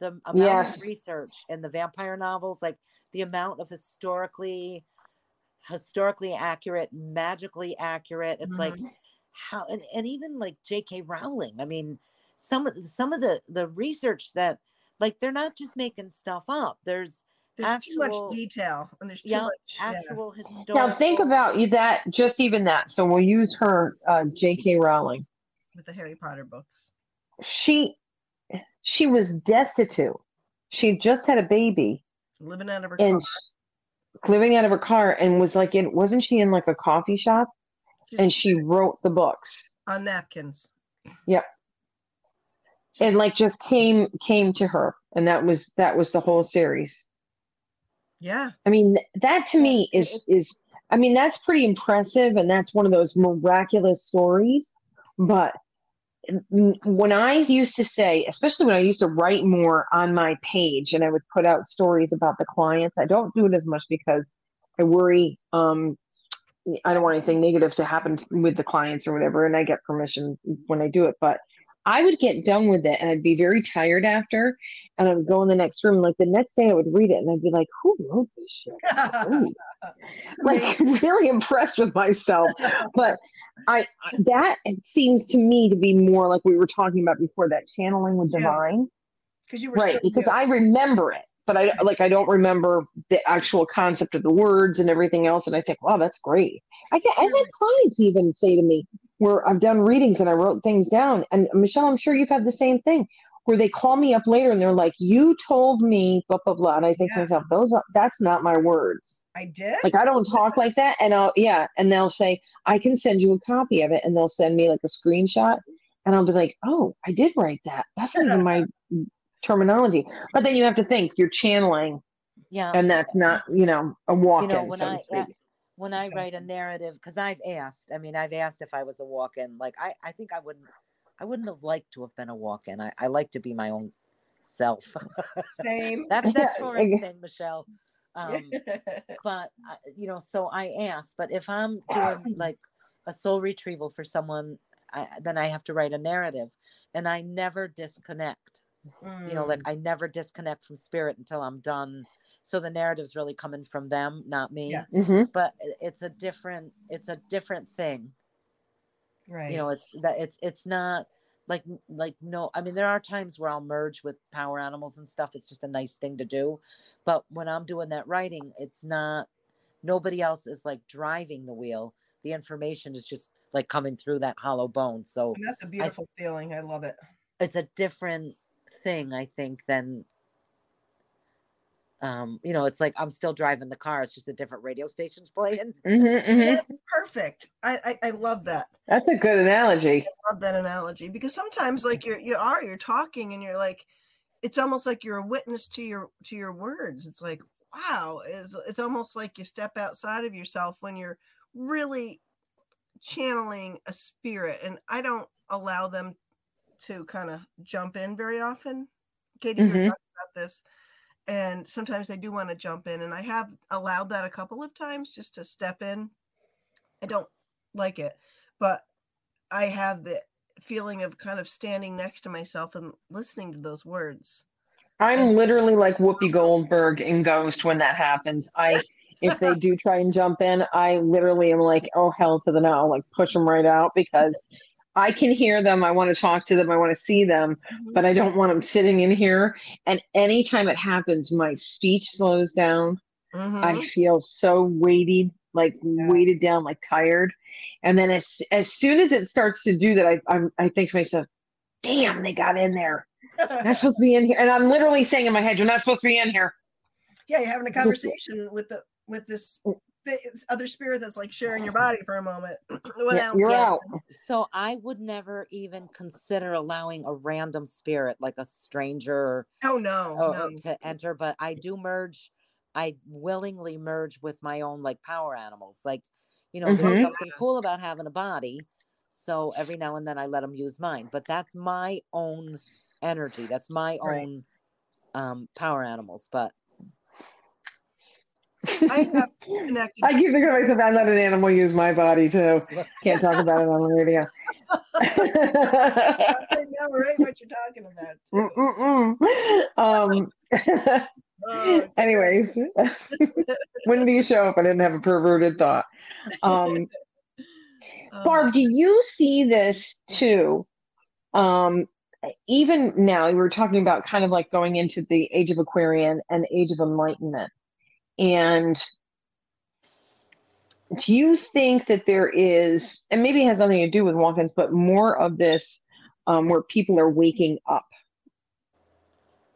The amount yes. of research in the vampire novels, like the amount of historically, historically accurate, magically accurate. It's mm-hmm. like how, and, and even like J K. Rowling. I mean, some of some of the the research that, like, they're not just making stuff up. There's there's actual, too much detail, and there's too yeah, much actual yeah. historical. Now think about you that just even that. So we'll use her uh, J K. Rowling with the Harry Potter books. She. She was destitute. She just had a baby, living out of her and car. living out of her car, and was like, in wasn't she in like a coffee shop? She's and she wrote the books on napkins. Yep, She's and like just came came to her, and that was that was the whole series. Yeah, I mean that to me is is I mean that's pretty impressive, and that's one of those miraculous stories, but. When I used to say, especially when I used to write more on my page and I would put out stories about the clients, I don't do it as much because I worry, um, I don't want anything negative to happen with the clients or whatever. And I get permission when I do it, but I would get done with it and I'd be very tired after, and I would go in the next room. Like the next day I would read it and I'd be like, who wrote this shit? Like really impressed with myself. But I, that seems to me to be more like we were talking about before, that channeling with divine. Yeah. You were right. Because you. I remember it, but I like, I don't remember the actual concept of the words and everything else. And I think, wow, that's great. I get, I've had clients even say to me, where I've done readings and I wrote things down. And Michelle, I'm sure you've had the same thing where they call me up later and they're like, you told me blah, blah, blah. And I think yeah. to myself, those are, that's not my words. I did. Like, I don't talk like that. And I'll, yeah. And they'll say, I can send you a copy of it. And they'll send me like a screenshot and I'll be like, oh, I did write that. That's not even my terminology. But then you have to think you're channeling. Yeah. And that's not, you know, a walk-in, you know, so I, to speak. Yeah. When I write a narrative, because I've asked, I mean, I've asked if I was a walk-in, like, I, I think I wouldn't, I wouldn't have liked to have been a walk-in. I, I like to be my own self. Same. That's that Taurus thing, Michelle. Um, but, you know, so I asked, but if I'm doing like a soul retrieval for someone, I, then I have to write a narrative, and I never disconnect, mm. you know, like I never disconnect from spirit until I'm done. So the narrative's really coming from them, not me. Yeah. Mm-hmm. But it's a different, it's a different thing, right? You know, it's that it's it's not like like no. I mean, there are times where I'll merge with power animals and stuff. It's just a nice thing to do. But when I'm doing that writing, it's not. Nobody else is like driving the wheel. The information is just like coming through that hollow bone. So and that's a beautiful I, feeling. I love it. It's a different thing, I think, than. Um, you know, it's like I'm still driving the car. It's just a different radio station's playing. Mm-hmm, mm-hmm. Perfect. I, I I love that. That's a good analogy. I love that analogy because sometimes, like you're you are you're talking and you're like, it's almost like you're a witness to your to your words. It's like wow, it's it's almost like you step outside of yourself when you're really channeling a spirit. And I don't allow them to kind of jump in very often. Katie, mm-hmm. you're talking about this. And sometimes they do want to jump in. And I have allowed that a couple of times just to step in. I don't like it, but I have the feeling of kind of standing next to myself and listening to those words. I'm and- literally like Whoopi Goldberg in Ghost when that happens. I, if they do try and jump in, I literally am like, oh, hell to the no, like push them right out because I can hear them. I want to talk to them. I want to see them, but I don't want them sitting in here. And anytime it happens, my speech slows down. Mm-hmm. I feel so weighted, like yeah. weighted down, like tired. And then as as soon as it starts to do that, I I'm, I think to myself, damn, they got in there. They're not supposed to be in here. And I'm literally saying in my head, you're not supposed to be in here. Yeah, you're having a conversation with the with this other spirit that's like sharing your body for a moment. Without, yeah, you're yeah. out. So I would never even consider allowing a random spirit, like a stranger, oh no, or, no. to enter. But I do merge. I willingly merge with my own like power animals. Like, you know, mm-hmm. there's something cool about having a body. So every now and then I let them use mine. But that's my own energy. That's my right. own um, power animals. But I have connected. I keep thinking to myself, I let an animal use my body too. Can't talk about it on the radio. I know, right? What you're talking about. Too. Um. Oh, anyways, when do you show up? I didn't have a perverted thought. Um, um, Barb, do you see this too? Um, even now, we were talking about kind of like going into the age of Aquarian and age of Enlightenment. And do you think that there is, and maybe it has nothing to do with walk-ins, but more of this um, where people are waking up?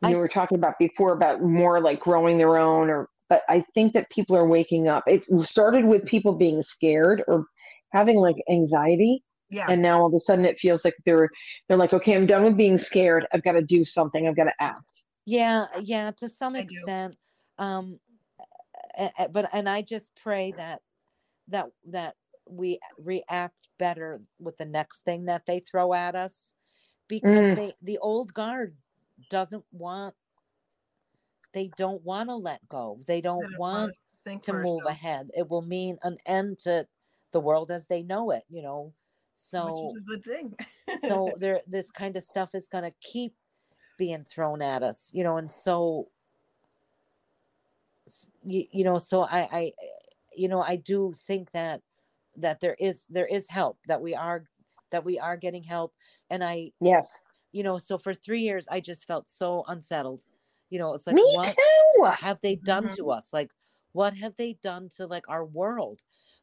You I were talking about before about more like growing their own, or but I think that people are waking up. It started with people being scared or having like anxiety. Yeah. And now all of a sudden it feels like they're they're like, okay, I'm done with being scared. I've got to do something. I've got to act. Yeah, yeah, to some extent. Um But and I just pray that that that we react better with the next thing that they throw at us, because mm. they, the old guard doesn't want they don't want to let go. They don't want to move ahead. It will mean an end to the world as they know it, you know. So which is a good thing. So there, this kind of stuff is going to keep being thrown at us, you know, and so, you, you know, so I, I, you know, I do think that, that there is, there is help, that we are, that we are getting help. And I, yes, you know, so for three years, I just felt so unsettled, you know, it's like, Me what too. have they done mm-hmm. to us? Like, what have they done to like our world?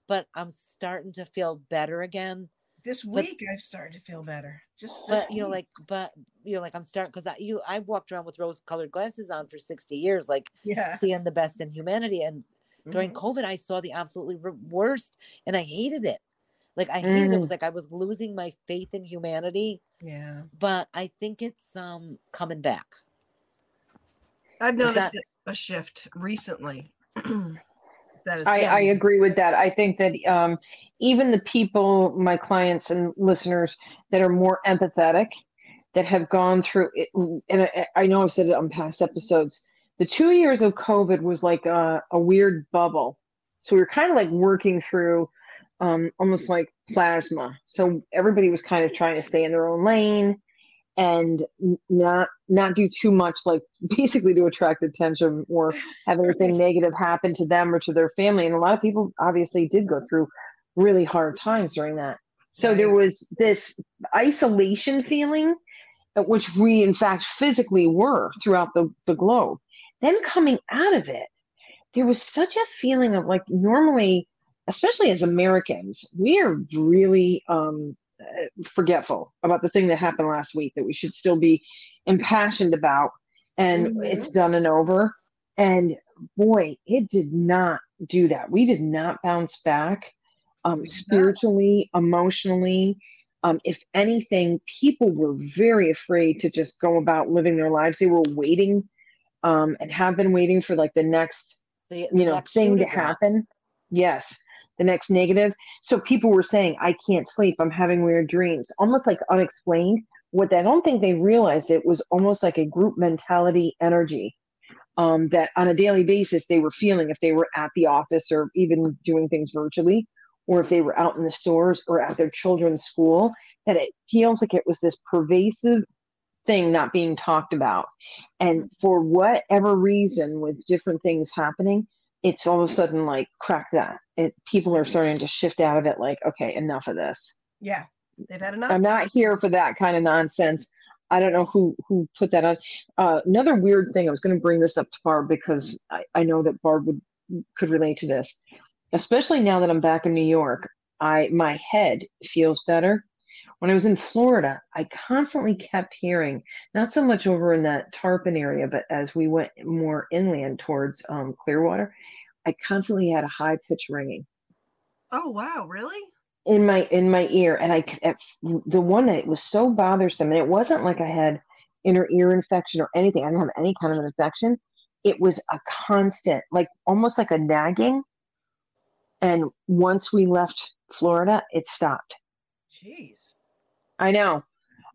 But I'm starting to feel better again. This week but, I've started to feel better. Just but you know, like but you know, like I'm starting because I you I've walked around with rose-colored glasses on for sixty years, like yeah. seeing the best in humanity. And mm-hmm. during COVID, I saw the absolutely worst, and I hated it. Like I hated mm. it. It was like I was losing my faith in humanity. Yeah, but I think it's um coming back. I've noticed that, a shift recently. That I, I agree with that. I think that um, even the people, my clients and listeners that are more empathetic, that have gone through it, and I, I know I've said it on past episodes, the two years of COVID was like a, a weird bubble. So we were kind of like working through um, almost like plasma. So everybody was kind of trying to stay in their own lane and not not do too much, like basically to attract attention or have anything negative happen to them or to their family. And a lot of people obviously did go through really hard times during that. So there was this isolation feeling, which we in fact physically were throughout the, the globe. Then coming out of it, there was such a feeling of like normally, especially as Americans, we are really um, forgetful about the thing that happened last week that we should still be impassioned about, and mm-hmm. it's done and over. And boy, it did not do that. We did not bounce back um, spiritually, emotionally. Um, if anything, people were very afraid to just go about living their lives. They were waiting um, and have been waiting for like the next, the, you know, next thing to happen. Yes. The next negative. So people were saying, I can't sleep. I'm having weird dreams, almost like unexplained. What I don't think they realized, it was almost like a group mentality energy um, that on a daily basis they were feeling if they were at the office or even doing things virtually, or if they were out in the stores or at their children's school, that it feels like it was this pervasive thing not being talked about. And for whatever reason, with different things happening, it's all of a sudden like, crack that. It, people are starting to shift out of it like, okay, enough of this. Yeah, they've had enough. I'm not here for that kind of nonsense. I don't know who, who put that on. Uh, another weird thing, I was going to bring this up to Barb because I, I know that Barb would could relate to this. Especially now that I'm back in New York, I my head feels better. When I was in Florida, I constantly kept hearing, not so much over in that Tarpon area, but as we went more inland towards um, Clearwater, I constantly had a high pitch ringing. Oh, wow. Really? In my, in my ear. And I, at, the one that was so bothersome, and it wasn't like I had inner ear infection or anything. I didn't have any kind of an infection. It was a constant, like almost like a nagging. And once we left Florida, it stopped. Jeez. I know.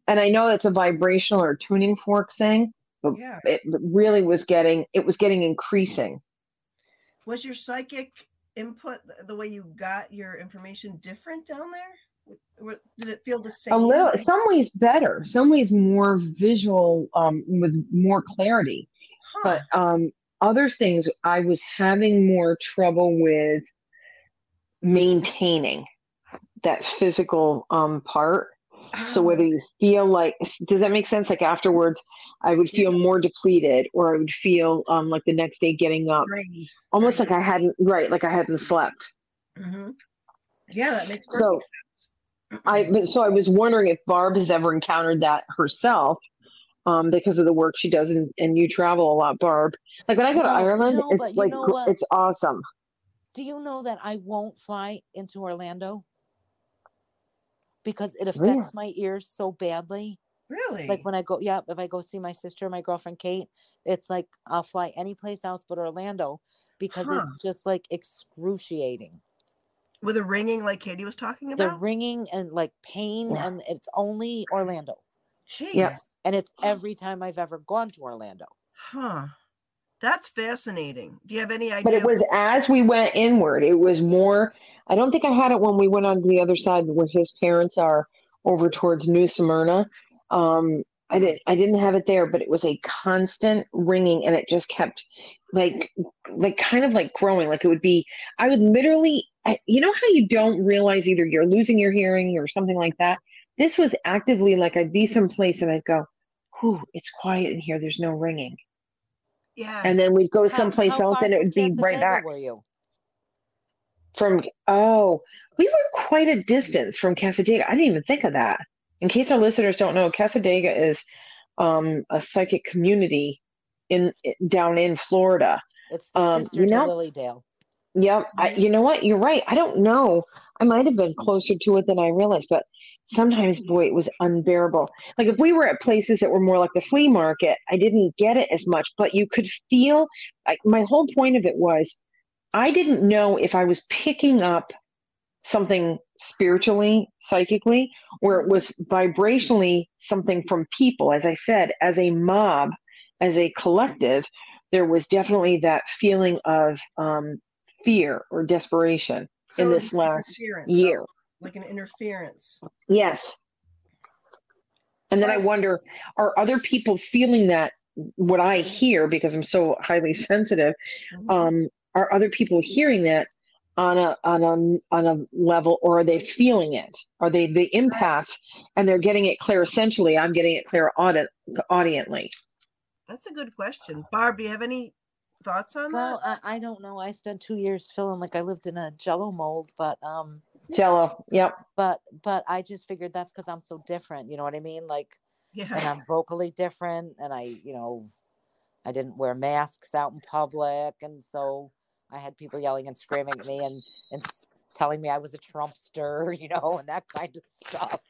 And I know that's a vibrational or tuning fork thing, but yeah. it really was getting, it was getting increasing. Was your psychic input, the way you got your information, different down there? Did it feel the same? A little, some ways better, some ways more visual, um, with more clarity. Huh. But um, other things I was having more trouble with maintaining that physical um, part. Oh. So whether you feel like, does that make sense? Like afterwards, I would feel yeah. more depleted, or I would feel um, like the next day getting up, right. almost right. like I hadn't, right. like I hadn't slept. Mm-hmm. Yeah. That makes perfect so sense. I, so I was wondering if Barb has ever encountered that herself um, because of the work she does. And, and you travel a lot, Barb. Like when I go to no, Ireland, no, it's like, you know, it's awesome. Do you know that I won't fly into Orlando? Because it affects really? my ears so badly. Really? Like when I go, yeah, if I go see my sister, my girlfriend, Kate, it's like I'll fly any place else but Orlando because huh. it's just like excruciating. With a ringing like Katie was talking about? The ringing and like pain yeah. and it's only Orlando. Jeez. Yeah. And it's every time I've ever gone to Orlando. Huh. That's fascinating. Do you have any idea? But it was as we went inward. It was more, I don't think I had it when we went on to the other side where his parents are, over towards New Smyrna. Um, I didn't, I didn't have it there, but it was a constant ringing, and it just kept like, like kind of like growing. Like it would be, I would literally, I, you know how you don't realize either you're losing your hearing or something like that. This was actively like, I'd be someplace and I'd go, whew, it's quiet in here. There's no ringing. Yeah. And then we'd go someplace how, how else and it would be right back. Were you? From, oh, we were quite a distance from Cassadaga. I didn't even think of that. In case our listeners don't know, Cassadaga is um, a psychic community in down in Florida. It's the um, sister you know, to Lily Dale. Yep. I, you know what? You're right. I don't know. I might have been closer to it than I realized, but sometimes, boy, it was unbearable. Like if we were at places that were more like the flea market, I didn't get it as much, but you could feel, like, my whole point of it was I didn't know if I was picking up something spiritually, psychically, where it was vibrationally something from people. As I said, as a mob, as a collective, there was definitely that feeling of um, fear or desperation so in this last year. So, like an interference. Yes. And then I wonder, are other people feeling that, what I hear, because I'm so highly sensitive, um, are other people hearing that on a on a on a level, or are they feeling it? Are they the impact, and they're getting it clairessentially? I'm getting it clairaudiently. That's a good question, Barb. Do you have any thoughts on well, that? Well, I, I don't know. I spent two years feeling like I lived in a Jello mold, but um, Jello, yep. But but I just figured that's because I'm so different. You know what I mean? Like, yeah. And I'm vocally different, and I, you know, I didn't wear masks out in public, and so I had people yelling and screaming at me and, and telling me I was a Trumpster, you know, and that kind of stuff.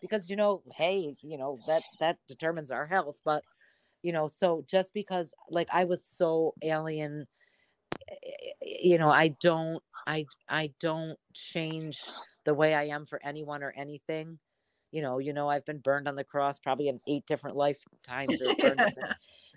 Because, you know, hey, you know, that, that determines our health. But, you know, so just because, like, I was so alien, you know, I don't, I, I don't change the way I am for anyone or anything. You know, you know, I've been burned on the cross probably in eight different lifetimes. Or burned on the,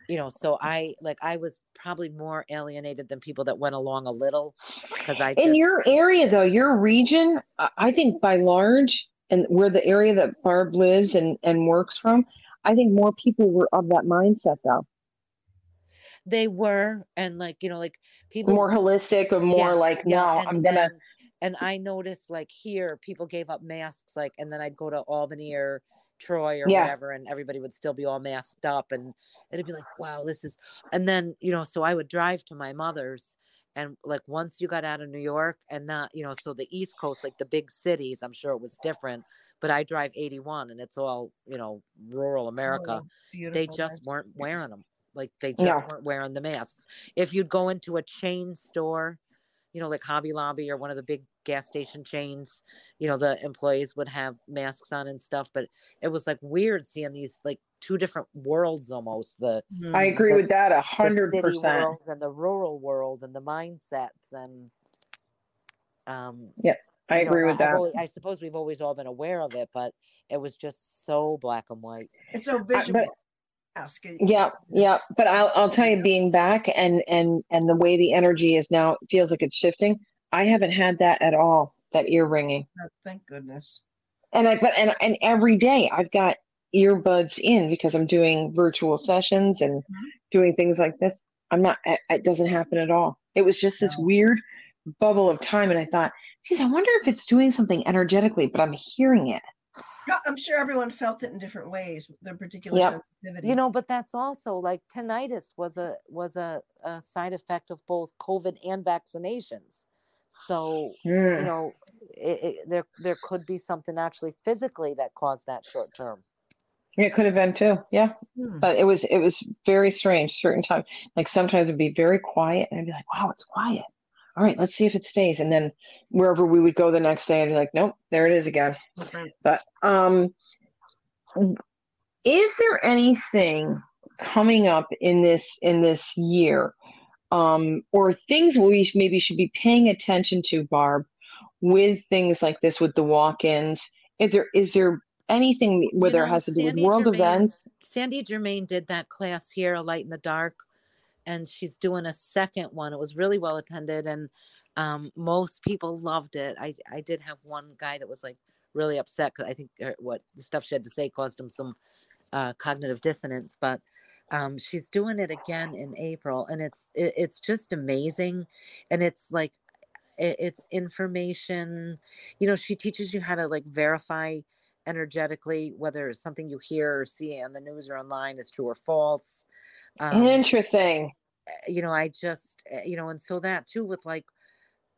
you know, so I like I was probably more alienated than people that went along a little. Because I in just, your area, though, your region, I think by large, and where the area that Barb lives and, and works from, I think more people were of that mindset, though. They were. And like, you know, like people more holistic or more yeah, like, yeah, no, and, I'm going to. And I noticed, like, here, people gave up masks, like, and then I'd go to Albany or Troy or yeah. whatever, and everybody would still be all masked up, and it'd be like, wow, this is, and then, you know, so I would drive to my mother's, and, like, once you got out of New York, and not, you know, so the East Coast, like, the big cities, I'm sure it was different, but I drive eighty-one, and it's all, you know, rural America. Oh, they just weren't wearing them. Like, they just yeah. weren't wearing the masks. If you'd go into a chain store, you know, like Hobby Lobby or one of the big gas station chains, you know, the employees would have masks on and stuff, but it was like weird seeing these like two different worlds almost. The I agree the, with that a hundred percent. And the rural world and the mindsets and um yeah, I agree know, with I, that. Always, I suppose we've always all been aware of it, but it was just so black and white. It's so visual. I, but, Yeah, yeah, but I'll I'll tell you, being back and and and the way the energy is now, it feels like it's shifting. I haven't had that at all. That ear ringing. Oh, thank goodness. And I but and and every day I've got earbuds in because I'm doing virtual sessions and mm-hmm. doing things like this. I'm not. It doesn't happen at all. It was just this no. weird bubble of time, and I thought, geez, I wonder if it's doing something energetically, but I'm hearing it. I'm sure everyone felt it in different ways, their particular yep. sensitivity. You know, but that's also like tinnitus was a was a, a side effect of both COVID and vaccinations. So, mm. you know, it, it, there there could be something actually physically that caused that short term. Yeah, it could have been too. Yeah. Mm. But it was it was very strange. Certain times, like sometimes it'd be very quiet and I'd be like, wow, it's quiet. All right, let's see if it stays. And then wherever we would go the next day, I'd be like, nope, there it is again. Okay. But um, is there anything coming up in this in this year um, or things we maybe should be paying attention to, Barb, with things like this, with the walk-ins? Is there is there anything, whether you know, it has to Sandy do with world Germain's, events? Sandy Germain did that class here, A Light in the Dark. And she's doing a second one. It was really well attended, and um, most people loved it. I, I did have one guy that was like really upset because I think her, what the stuff she had to say caused him some uh, cognitive dissonance. But um, she's doing it again in April, and it's it, it's just amazing, and it's like it, it's information. You know, she teaches you how to like verify energetically whether it's something you hear or see on the news or online is true or false. Um, Interesting. You know, I just, you know, and so that too with like,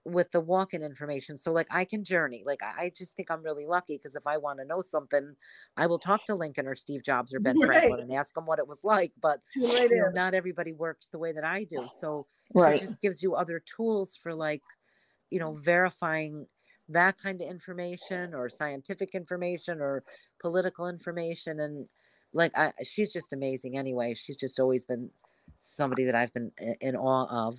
with the walk-in information. So like I can journey, like, I just think I'm really lucky because if I want to know something, I will talk to Lincoln or Steve Jobs or Ben Franklin and ask them what it was like, but right you know, not everybody works the way that I do. So right. It just gives you other tools for like, you know, verifying that kind of information or scientific information or political information. And like, I, she's just amazing anyway. She's just always been somebody that I've been in awe of.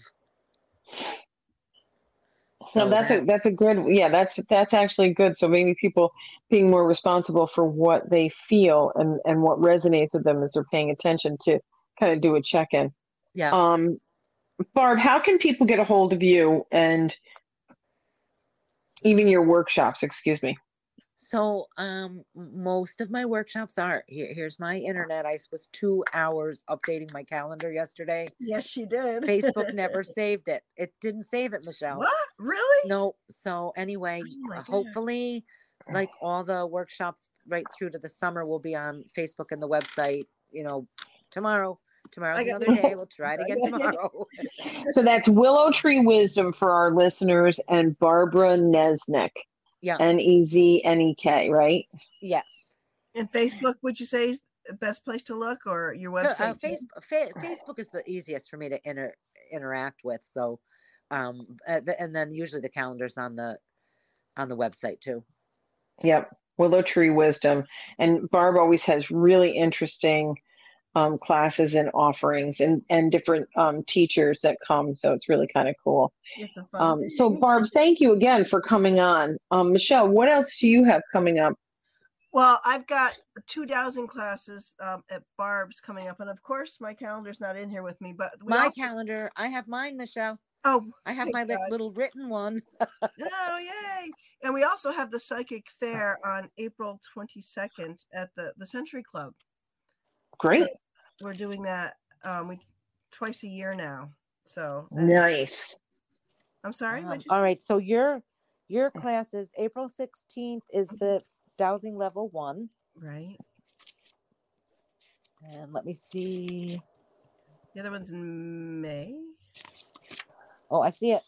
So no, that's a that's a good yeah that's that's actually good. So maybe people being more responsible for what they feel and, and what resonates with them as they're paying attention to kind of do a check-in. Yeah. Um, Barb, how can people get a hold of you and even your workshops? Excuse me. So um, most of my workshops are here, here's my internet. I was two hours updating my calendar yesterday. Yes, she did. Facebook never saved it. It didn't save it, Michelle. What? Really? No. So anyway, oh hopefully God. Like all the workshops right through to the summer will be on Facebook and the website, you know, tomorrow. Tomorrow's another day. We'll try it again tomorrow. So that's Willow Tree Wisdom for our listeners and Barbara Neznek. Yeah. N E Z N E K, right? Yes. And Facebook, would you say is the best place to look or your website? Uh, uh, Facebook, fa- Facebook is the easiest for me to inter- interact with. So, um, and then usually the calendar's on the, on the website too. Yep. Willow Tree Wisdom. And Barb always has really interesting um, classes and offerings and, and different um, teachers that come. So it's really kind of cool. It's a fun um, so Barb, thank you again for coming on. Um, Michelle, what else do you have coming up? Well, I've got two dozen classes um, at Barb's coming up. And of course my calendar's not in here with me, but we my also- calendar, I have mine, Michelle. Oh, I have my God. Little written one. Oh, yay. And we also have the psychic fair on April twenty-second at the, the Century Club. Great. So we're doing that um, we twice a year now. So nice. I'm sorry. Um, all right. So your your class is April sixteenth is the dowsing level one. Right. And let me see. The other one's in May. Oh, I see it.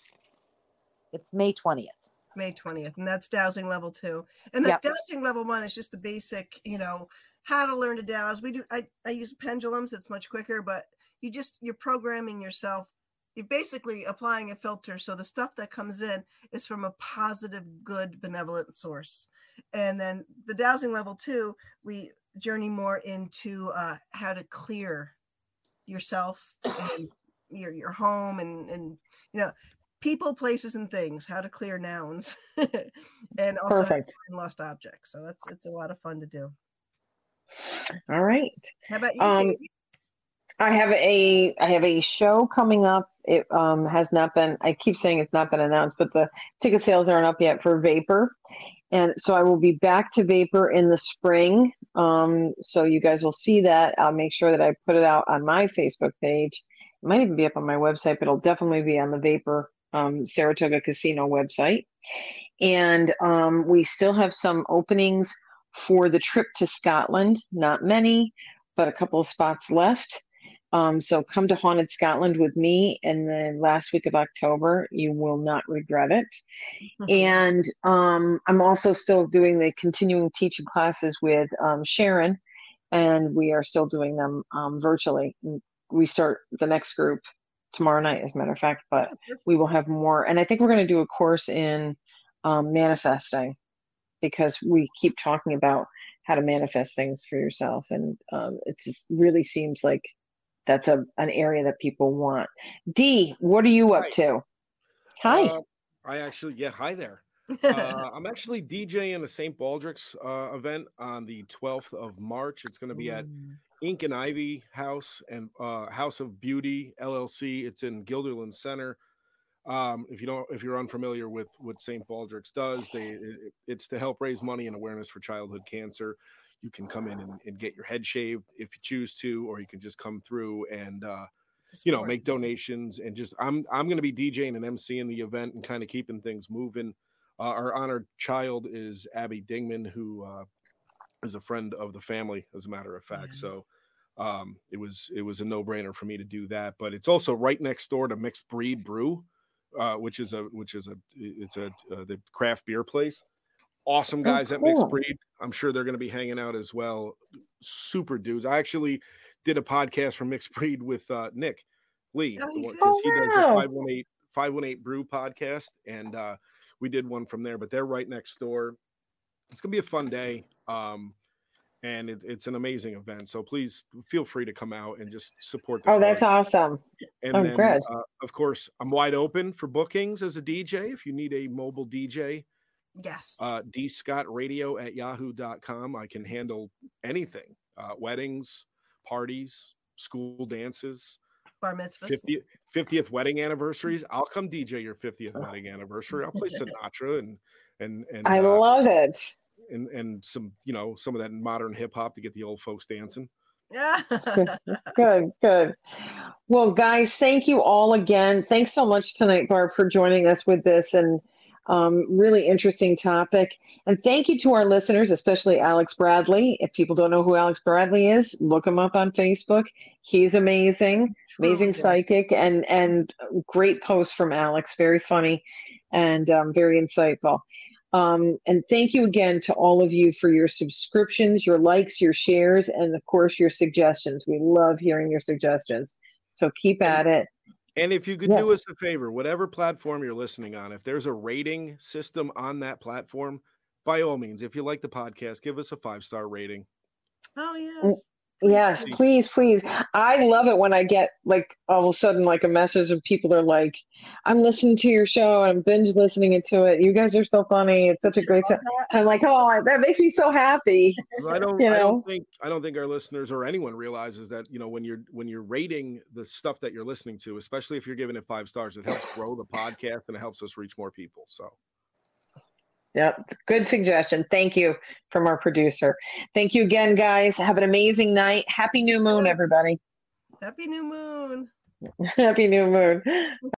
It's May twentieth. May twentieth. And that's dowsing level two. And the yep. dowsing level one is just the basic, you know, how to learn to douse. We do. I, I use pendulums. It's much quicker, but you just, you're programming yourself. You're basically applying a filter. So the stuff that comes in is from a positive, good, benevolent source. And then the dowsing level two, we journey more into uh, how to clear yourself and your, your home and, and, you know, people, places, and things, how to clear nouns and also lost objects. So that's, it's a lot of fun to do. All right. How about you, um, I have a I have a show coming up. It um, has not been. I keep saying it's not been announced, but the ticket sales aren't up yet for Vapor, and so I will be back to Vapor in the spring. Um, so you guys will see that. I'll make sure that I put it out on my Facebook page. It might even be up on my website, but it'll definitely be on the Vapor um, Saratoga Casino website. And um, we still have some openings for the trip to Scotland, not many, but a couple of spots left. Um, so come to Haunted Scotland with me in the last week of October. You will not regret it. Mm-hmm. And um, I'm also still doing the continuing teaching classes with um, Sharon, and we are still doing them um, virtually. We start the next group tomorrow night, as a matter of fact, but we will have more. And I think we're going to do a course in um, manifesting, because we keep talking about how to manifest things for yourself. And um, it just really seems like that's a an area that people want. Dee, what are you up hi. to? Hi. Uh, I actually, yeah, hi there. Uh, I'm actually DJing a Saint Baldrick's uh, event on the twelfth of March. It's going to be mm. at Ink and Ivy House and uh, House of Beauty L L C. It's in Gilderland Center. Um, if you don't, if you're unfamiliar with what Saint Baldrick's does, they it, it's to help raise money and awareness for childhood cancer. You can come in and, and get your head shaved if you choose to, or you can just come through and uh, you know, make donations and just. I'm I'm going to be DJing and emceeing the event and kind of keeping things moving. Uh, our honored child is Abby Dingman, who uh, is a friend of the family, as a matter of fact. Yeah. So um, it was it was a no brainer for me to do that. But it's also right next door to Mixed Breed Brew. Uh, which is a which is a it's a uh, the craft beer place. Awesome guys at Mixed Breed. I'm sure they're going to be hanging out as well. Super dudes. I actually did a podcast from Mixed Breed with uh, Nick Lee because oh, oh, he does the five one eight Brew podcast, and uh, we did one from there. But they're right next door. It's going to be a fun day, um, and it, it's an amazing event. So please feel free to come out and just support. The oh, party. That's awesome. And oh, then, uh, of course, I'm wide open for bookings as a D J. If you need a mobile D J, yes, uh, Dee Scott Radio at yahoo dot com. I can handle anything: uh, weddings, parties, school dances, bar mitzvahs, fiftieth, fiftieth wedding anniversaries. I'll come D J your fiftieth oh. wedding anniversary. I'll play Sinatra and and and. I uh, love it. And and some you know some of that modern hip hop to get the old folks dancing. Yeah. Good, good. Well, guys, thank you all again. Thanks so much tonight, Barb, for joining us with this and um, really interesting topic. And thank you to our listeners, especially Alex Bradley. If people don't know who Alex Bradley is, look him up on Facebook. He's amazing, amazing psychic, and and great posts from Alex. Very funny and um, very insightful. Um, and thank you again to all of you for your subscriptions, your likes, your shares, and of course your suggestions. We love hearing your suggestions. So keep at it. And if you could yes. do us a favor, whatever platform you're listening on, if there's a rating system on that platform, by all means, if you like the podcast, give us a five-star rating. Oh, yes. Yes, please, please. I love it when I get like all of a sudden like a message of people are like, I'm listening to your show. I'm binge listening to it. You guys are so funny. It's such a great show. I'm like, oh, that makes me so happy. Well, I don't, you know? I don't think I don't think our listeners or anyone realizes that, you know, when you're when you're rating the stuff that you're listening to, especially if you're giving it five stars, it helps grow the podcast and it helps us reach more people. So. Yep. Good suggestion. Thank you from our producer. Thank you again, guys. Have an amazing night. Happy new moon, everybody. Happy new moon. Happy new moon.